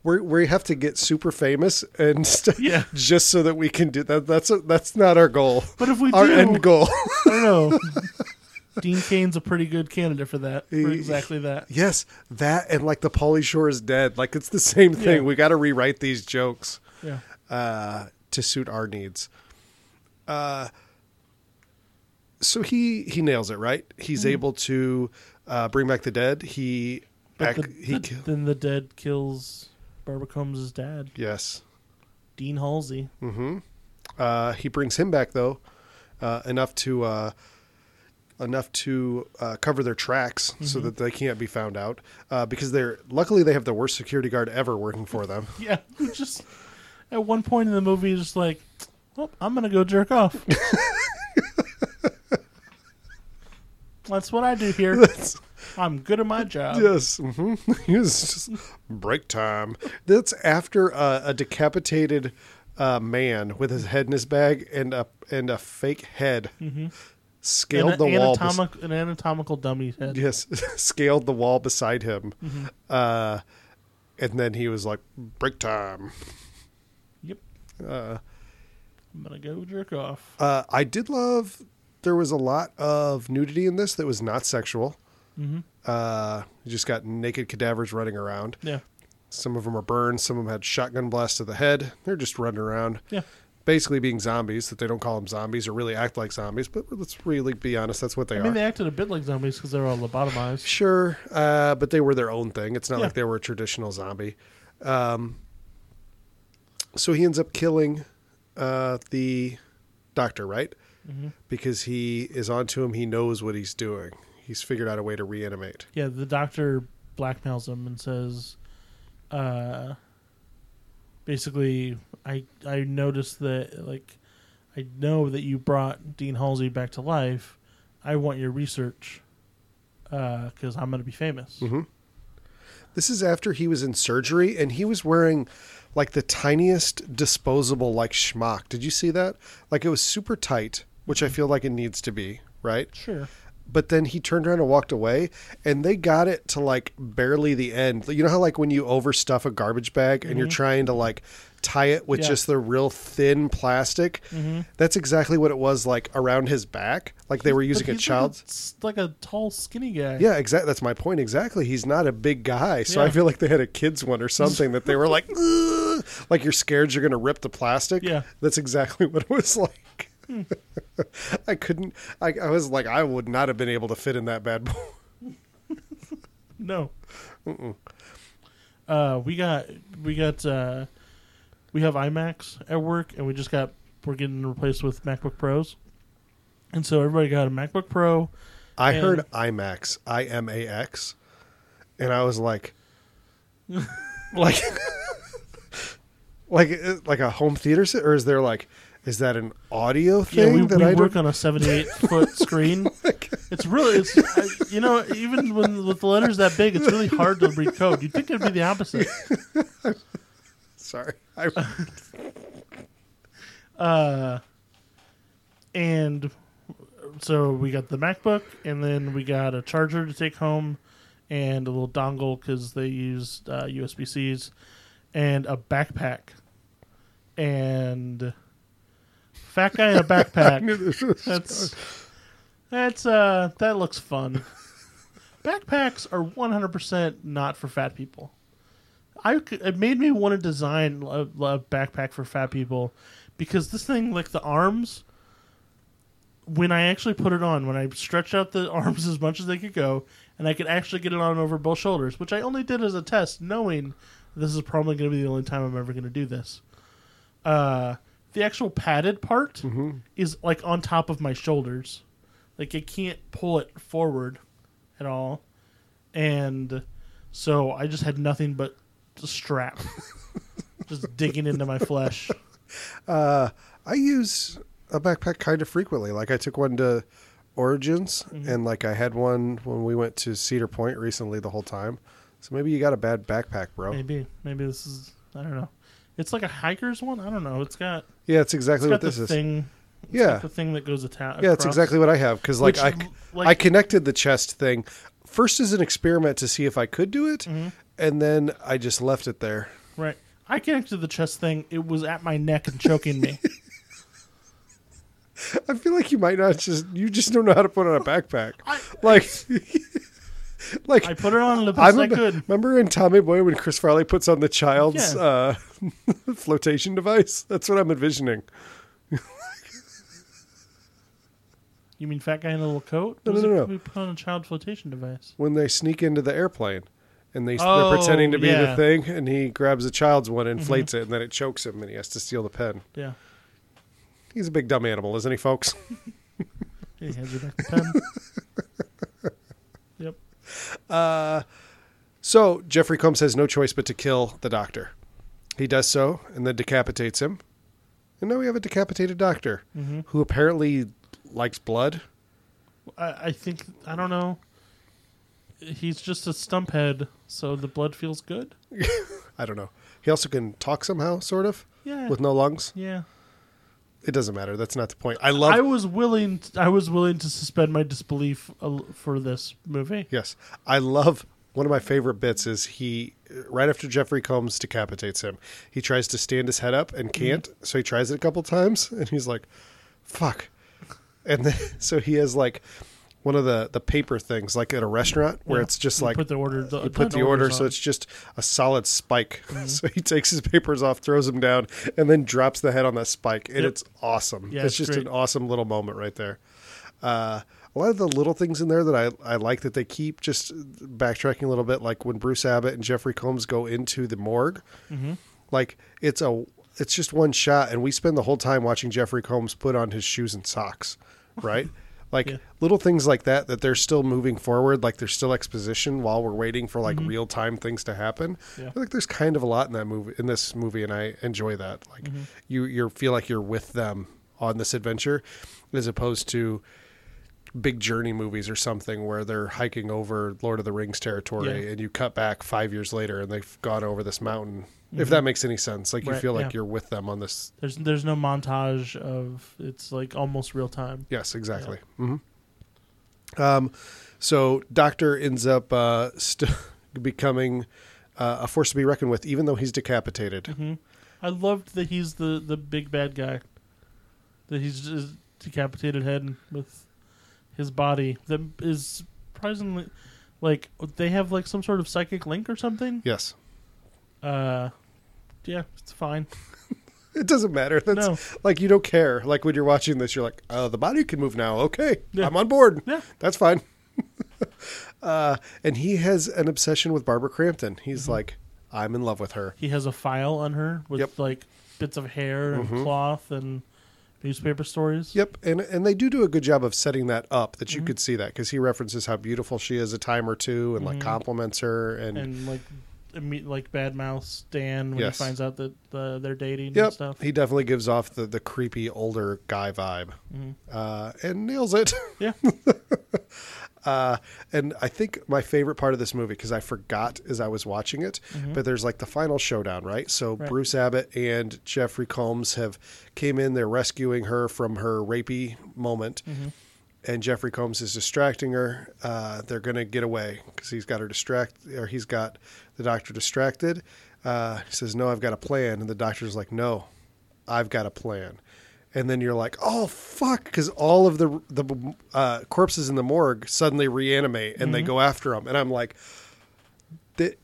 We have to get super famous and just so that we can do that. That's not our goal. But if we do, our end goal, I don't know. Dean Cain's a pretty good candidate for that. For exactly that. Yes, that and the Pauly Shore is dead. It's the same thing. Yeah. We got to rewrite these jokes to suit our needs. So he nails it, right? He's able to bring back the dead. Then the dead kills Barbara Combs' dad. Yes, Dean Halsey. Mm-hmm. He brings him back though, enough to cover their tracks so that they can't be found out because they have the worst security guard ever working for them. Yeah. Just at one point in the movie, just well, I'm going to go jerk off. That's what I do here. I'm good at my job. Yes. Mm-hmm. It's just break time. That's after a decapitated man with his head in his bag and a fake head. Mm-hmm. Scaled the wall. An anatomical dummy head. Yes, scaled the wall beside him, and then he was like, "Break time." Yep. I'm gonna go jerk off. I did love. There was a lot of nudity in this that was not sexual. Mm-hmm. You just got naked cadavers running around. Yeah. Some of them are burned. Some of them had shotgun blasts to the head. They're just running around. Yeah. Basically being zombies, that they don't call them zombies or really act like zombies, but let's really be honest, that's what they are. I mean, they acted a bit like zombies because they were all lobotomized. Sure, but they were their own thing. It's not like they were a traditional zombie. So he ends up killing the doctor, right? Mm-hmm. Because he is onto him. He knows what he's doing. He's figured out a way to reanimate. Yeah, the doctor blackmails him and says, basically... I noticed that, I know that you brought Dean Halsey back to life. I want your research because I'm going to be famous. Mm-hmm. This is after he was in surgery, and he was wearing, the tiniest disposable, schmuck. Did you see that? It was super tight, which I feel like it needs to be, right? Sure. But then he turned around and walked away, and they got it to, barely the end. You know how, when you overstuff a garbage bag and you're trying to, tie it with just the real thin plastic? Mm-hmm. That's exactly what it was, around his back. They were using a child's... Like a tall, skinny guy. Yeah, exactly. That's my point. Exactly. He's not a big guy, so I feel like they had a kid's one or something that they were ugh! You're scared you're going to rip the plastic. Yeah. That's exactly what it was like. I couldn't. I was like, I would not have been able to fit in that bad boy. No. Mm-mm. We have iMacs at work, and we're getting replaced with MacBook Pros, and so everybody got a MacBook Pro. I heard iMacs, IMAX, and I was like, like a home theater set, or is there Is that an audio thing? Yeah, we work on a 78-foot screen. It's really, even with the letters that big, it's really hard to read code. You'd think it'd be the opposite. Sorry. And so we got the MacBook, and then we got a charger to take home, and a little dongle because they used USB-Cs. and a backpack. And fat guy in a backpack. That looks fun. Backpacks are 100% not for fat people. It made me want to design a backpack for fat people, because this thing, like the arms, when I actually put it on, when I stretched out the arms as much as they could go, and I could actually get it on over both shoulders, which I only did as a test, knowing this is probably going to be the only time I'm ever going to do this. The actual padded part is like on top of my shoulders. Like I can't pull it forward at all. And so I just had nothing but a strap just digging into my flesh. I use a backpack kind of frequently. Like I took one to Origins and like I had one when we went to Cedar Point recently the whole time. So maybe you got a bad backpack, bro. Maybe this is, I don't know. It's like a hiker's one. I don't know. It's got it's exactly what this is. Yeah, like the thing that goes across. Yeah, it's exactly what I have, because like I connected the chest thing first as an experiment to see if I could do it, and then I just left it there. Right, I connected the chest thing. It was at my neck and choking me. I feel like you might not just don't know how to put on a backpack. Like I put it on the best I could. Remember in Tommy Boy when Chris Farley puts on the child's flotation device? That's what I'm envisioning. You mean fat guy in a little coat? No. We put on a child flotation device. When they sneak into the airplane and they're pretending to be the thing, and he grabs a child's one and inflates it, and then it chokes him and he has to steal the pen. Yeah. He's a big dumb animal, isn't he, folks? He hands you back the pen. Yep. So Jeffrey Combs has no choice but to kill the doctor. He does so and then decapitates him. And now we have a decapitated doctor who apparently likes blood. I think, I don't know. He's just a stump head, so the blood feels good. I don't know. He also can talk somehow, sort of. Yeah. With no lungs. Yeah. It doesn't matter. That's not the point. I was willing to suspend my disbelief for this movie. Yes. I love, one of my favorite bits is right after Jeffrey Combs decapitates him, he tries to stand his head up and can't. So he tries it a couple times and he's like, fuck. And then, so he has like one of the paper things, like at a restaurant where it's just like you put the order so it's just a solid spike. So he takes his papers off, throws them down, and then drops the head on that spike. And it's awesome. Yeah, it's just great. An awesome little moment right there. A lot of the little things in there that I like that they keep, just backtracking a little bit, like when Bruce Abbott and Jeffrey Combs go into the morgue, like it's just one shot, and we spend the whole time watching Jeffrey Combs put on his shoes and socks. Right? Like little things like that they're still moving forward. Like there's still exposition while we're waiting for like real time things to happen. Yeah. I feel like there's kind of a lot in this movie. And I enjoy that. Like you feel like you're with them on this adventure, as opposed to big journey movies or something where they're hiking over Lord of the Rings territory and you cut back 5 years later and they've gone over this mountain. If that makes any sense, like you feel like you're with them on this. There's no montage of, it's like almost real time. Yes, exactly. Yeah. So Doctor ends up becoming a force to be reckoned with, even though he's decapitated. I loved that he's the big bad guy. That he's just decapitated head with his body that is surprisingly, like they have like some sort of psychic link or something. Yes. Yeah, it's fine. It doesn't matter. That's like you don't care. Like when you're watching this, you're like, oh, the body can move now. Okay, yeah. I'm on board. Yeah, that's fine. And he has an obsession with Barbara Crampton. He's like, I'm in love with her. He has a file on her with like bits of hair and cloth and newspaper stories. Yep, and they do a good job of setting that up, that you could see that, because he references how beautiful she is a time or two, and like compliments her and like. Like badmouths Dan when he finds out that they're dating and stuff. He definitely gives off the creepy older guy vibe and nails it. Yeah. And I think my favorite part of this movie, because I forgot as I was watching it, but there's like the final showdown, right? So Bruce Abbott and Jeffrey Combs have came in. They're rescuing her from her rapey moment. And Jeffrey Combs is distracting her. They're going to get away because he's got the doctor distracted. He says, no, I've got a plan. And the doctor's like, no, I've got a plan. And then you're like, oh, fuck, because all of the corpses in the morgue suddenly reanimate and they go after them. And I'm like,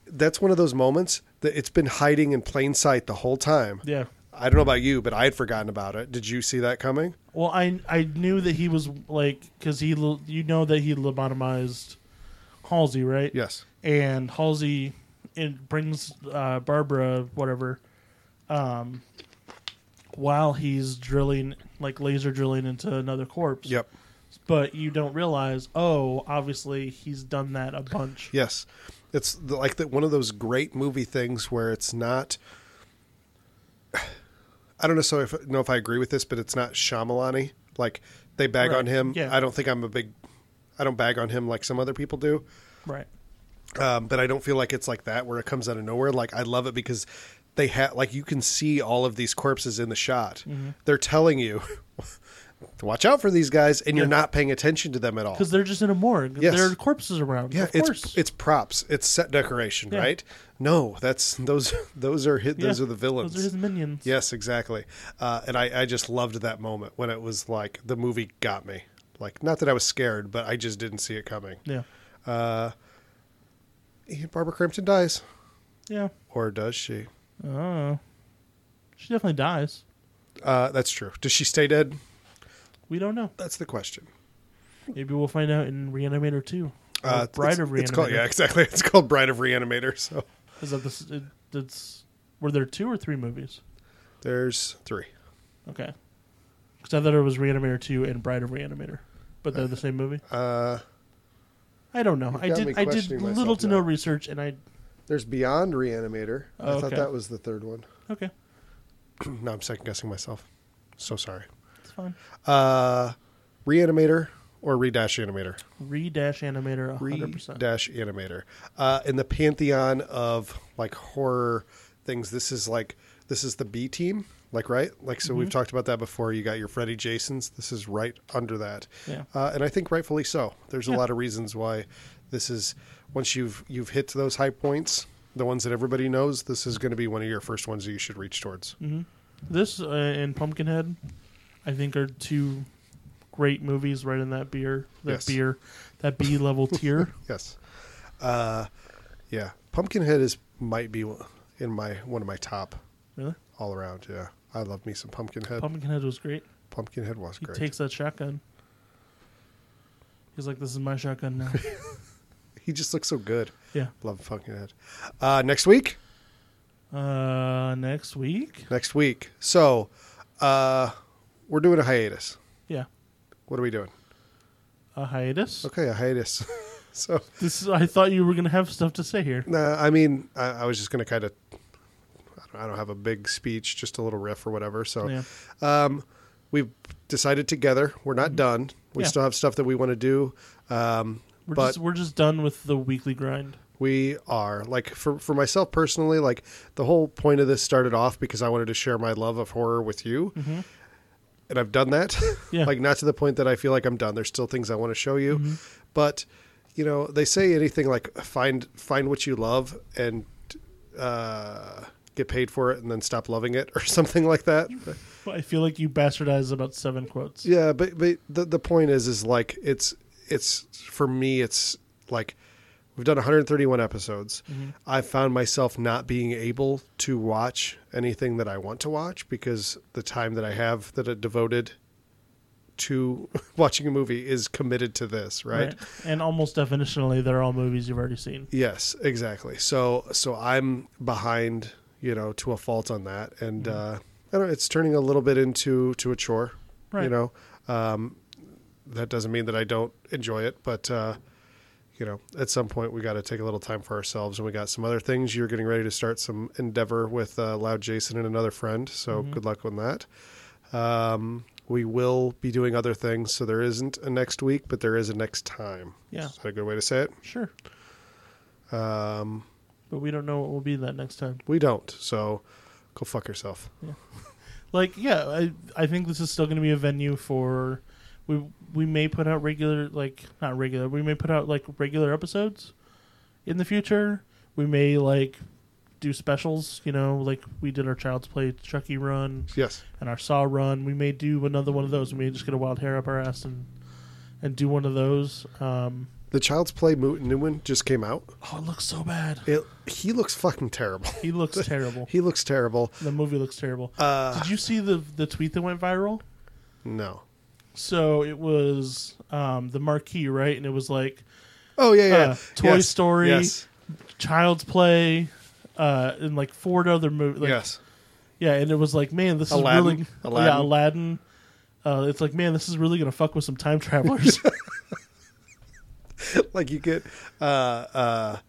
that's one of those moments that it's been hiding in plain sight the whole time. Yeah. I don't know about you, but I had forgotten about it. Did you see that coming? Well, I knew that he was like, because that he lobotomized Halsey, right? Yes. And Halsey brings Barbara, whatever, while he's drilling, like laser drilling into another corpse. Yep. But you don't realize, oh, obviously he's done that a bunch. Yes. It's like that one of those great movie things where it's not... I don't know if I agree with this, but it's not Shyamalan-y. Like, they bag on him. Yeah. I don't think I don't bag on him like some other people do. Right. But I don't feel like it's like that where it comes out of nowhere. Like, I love it because they have, like, you can see all of these corpses in the shot. Mm-hmm. They're telling you to watch out for these guys, and you're not paying attention to them at all. Because they're just in a morgue. Yes. There are corpses around. Yeah, it's props. It's set decoration, right? No, those are the villains. Those are his minions. Yes, exactly. And I just loved that moment when it was like the movie got me. Like, not that I was scared, but I just didn't see it coming. Yeah. Barbara Crampton dies. Yeah. Or does she? Oh. She definitely dies. That's true. Does she stay dead? We don't know. That's the question. Maybe we'll find out in Reanimator 2. Bride of Reanimator. Exactly. It's called Bride of Reanimator. So is that were there 2 or 3 movies? There's 3. Okay. Because I thought it was Reanimator 2 and Bride of Reanimator, but they're the same movie. I don't know. I did little to no research, and there's Beyond Reanimator. Oh, I thought that was the 3rd one. Okay. Now I'm second guessing myself. So sorry. Fun. Reanimator or Reanimator? Reanimator, 100%. Reanimator. In the pantheon of like horror things, this is the B team, like right, like so we've talked about that before. You got your Freddy Jasons. This is right under that, and I think rightfully so. There's a lot of reasons why this is once you've hit those high points, the ones that everybody knows. This is going to be one of your first ones that you should reach towards. Mm-hmm. This and Pumpkinhead. I think are 2 great movies right in that B-level tier. Yes. Yeah. Pumpkinhead might be in one of my top. Really? All around, yeah. I love me some Pumpkinhead. Pumpkinhead was great. Pumpkinhead was great. He takes that shotgun. He's like, this is my shotgun now. He just looks so good. Yeah. Love Pumpkinhead. Next week? Next week. So, we're doing a hiatus. Yeah. What are we doing? A hiatus? Okay, a hiatus. So I thought you were going to have stuff to say here. No, I mean, I was just going to kind of... I don't have a big speech, just a little riff or whatever. So we've decided together. We're not done. We still have stuff that we want to do. We're just done with the weekly grind. We are. Like, for myself personally, like, the whole point of this started off because I wanted to share my love of horror with you. Mm-hmm. And I've done that, like not to the point that I feel like I'm done. There's still things I want to show you, but you know, they say anything like find what you love and get paid for it and then stop loving it or something like that. I feel like you bastardized about 7 quotes. Yeah. But the point is like, it's for me, it's like we've done 131 episodes. I found myself not being able to watch anything that I want to watch because the time that I have that I devoted to watching a movie is committed to this, right? And almost definitionally, they're all movies you've already seen. Yes, exactly. So I'm behind, you know, to a fault on that, and I don't know, it's turning a little bit into a chore, right? You know, that doesn't mean that I don't enjoy it, but you know, at some point we got to take a little time for ourselves, and we got some other things. You're getting ready to start some endeavor with Loud Jason and another friend. So good luck on that. We will be doing other things. So there isn't a next week, but there is a next time. Yeah. Is that a good way to say it? Sure. But we don't know what will be that next time. We don't. So go fuck yourself. Yeah. I think this is still going to be a venue for... We may put out regular episodes in the future. We may do specials, you know, like we did our Child's Play Chucky run. Yes. And our Saw run. We may do another one of those. We may just get a wild hair up our ass and do one of those. The Child's Play new one just came out. Oh, it looks so bad. He looks fucking terrible. He looks terrible. He looks terrible. The movie looks terrible. Did you see the tweet that went viral? No. So it was the marquee, right? And it was like, oh, yeah. Toy Story, Child's Play, and like 4 other movies. Like, yes. Yeah, and it was like, man, this is really... Aladdin. It's like, man, this is really going to fuck with some time travelers. Like you get, his last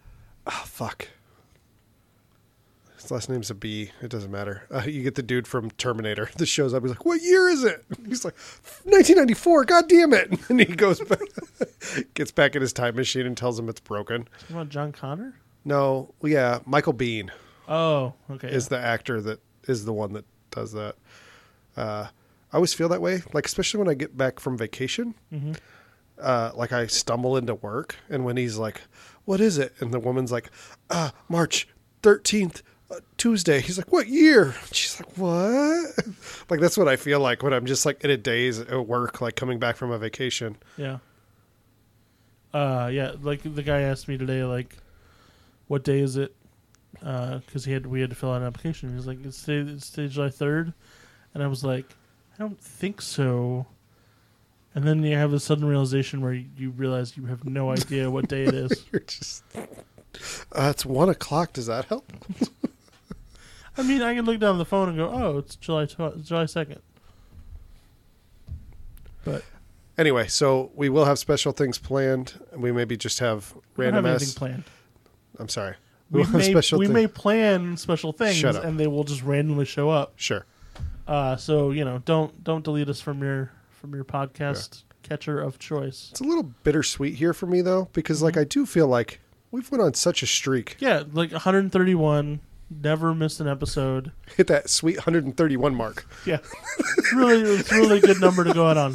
name's a B. It doesn't matter. You get the dude from Terminator that shows up. He's like, "What year is it?" He's like, "1994. God damn it!" And he goes back, gets back in his time machine and tells him it's broken. You want John Connor? No, yeah, Michael Biehn. Oh, okay. Is the actor that is the one that does that? I always feel that way, like especially when I get back from vacation. Mm-hmm. Like I stumble into work, and when he's like, "What is it?" and the woman's like, March 13th, Tuesday. He's like, "What year?" She's like, "What?" Like that's what I feel like when I'm just like in a daze at work, like coming back from a vacation. Yeah. Yeah. Like the guy asked me today, like, "What day is it?" Because we had to fill out an application. He was like, "It's July 3rd," and I was like, "I don't think so." And then you have a sudden realization where you realize you have no idea what day it is. You're just, it's 1:00. Does that help? I mean, I can look down at the phone and go, "Oh, it's July 2nd." But anyway, so we will have special things planned. We maybe just have random. We don't have anything planned. I'm sorry. We may plan special things, and they will just randomly show up. Sure. So you know, don't delete us from your. From your podcast catcher of choice. It's a little bittersweet here for me though, because like I do feel like we've went on such a streak. Yeah, like 131, never missed an episode. Hit that sweet 131 mark. Yeah, it's really good number to go out on.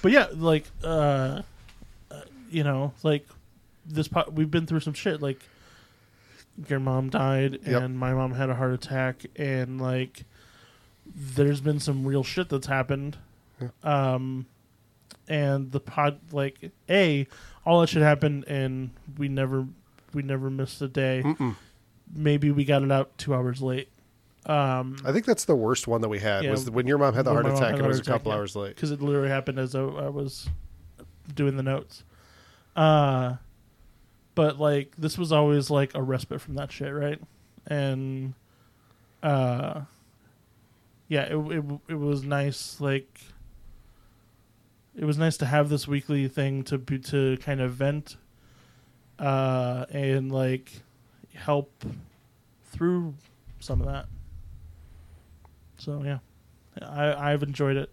But yeah, like you know, like this we've been through some shit. Like your mom died, and my mom had a heart attack, and like. There's been some real shit that's happened. Yeah. And the pod, like, all that shit happened and we never missed a day. Mm-mm. Maybe we got it out 2 hours late. I think that's the worst one that we had was when your mom had the heart attack and it was a couple hours late. Because it literally happened as I was doing the notes. But like, this was always like a respite from that shit. Right. And, yeah, it was nice. Like, it was nice to have this weekly thing to kind of vent, and like help through some of that. So yeah, I've enjoyed it.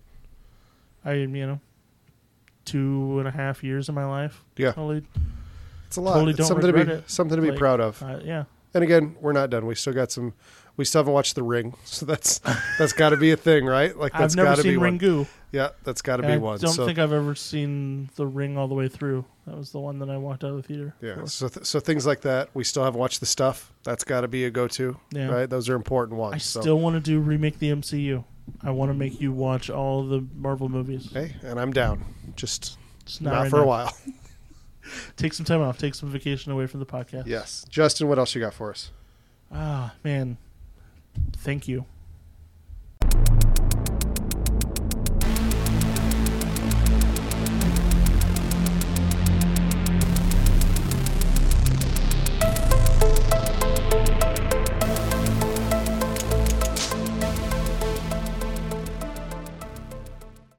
I 2.5 years of my life. Yeah, totally, it's a lot. Totally it's something to be like, proud of. Yeah, and again, we're not done. We still got some. We still haven't watched The Ring, so that's got to be a thing, right? Like that's got to be one. I've never seen Ringu. Yeah, that's got to be one. I don't think I've ever seen The Ring all the way through. That was the one that I walked out of the theater. Yeah, so things like that. We still haven't watched The Stuff. That's got to be a go-to, right? Those are important ones. I still want to remake the MCU. I want to make you watch all the Marvel movies. Hey, and I'm down. Just not right for a while. Take some time off. Take some vacation away from the podcast. Yes. Justin, what else you got for us? Ah, man. Thank you.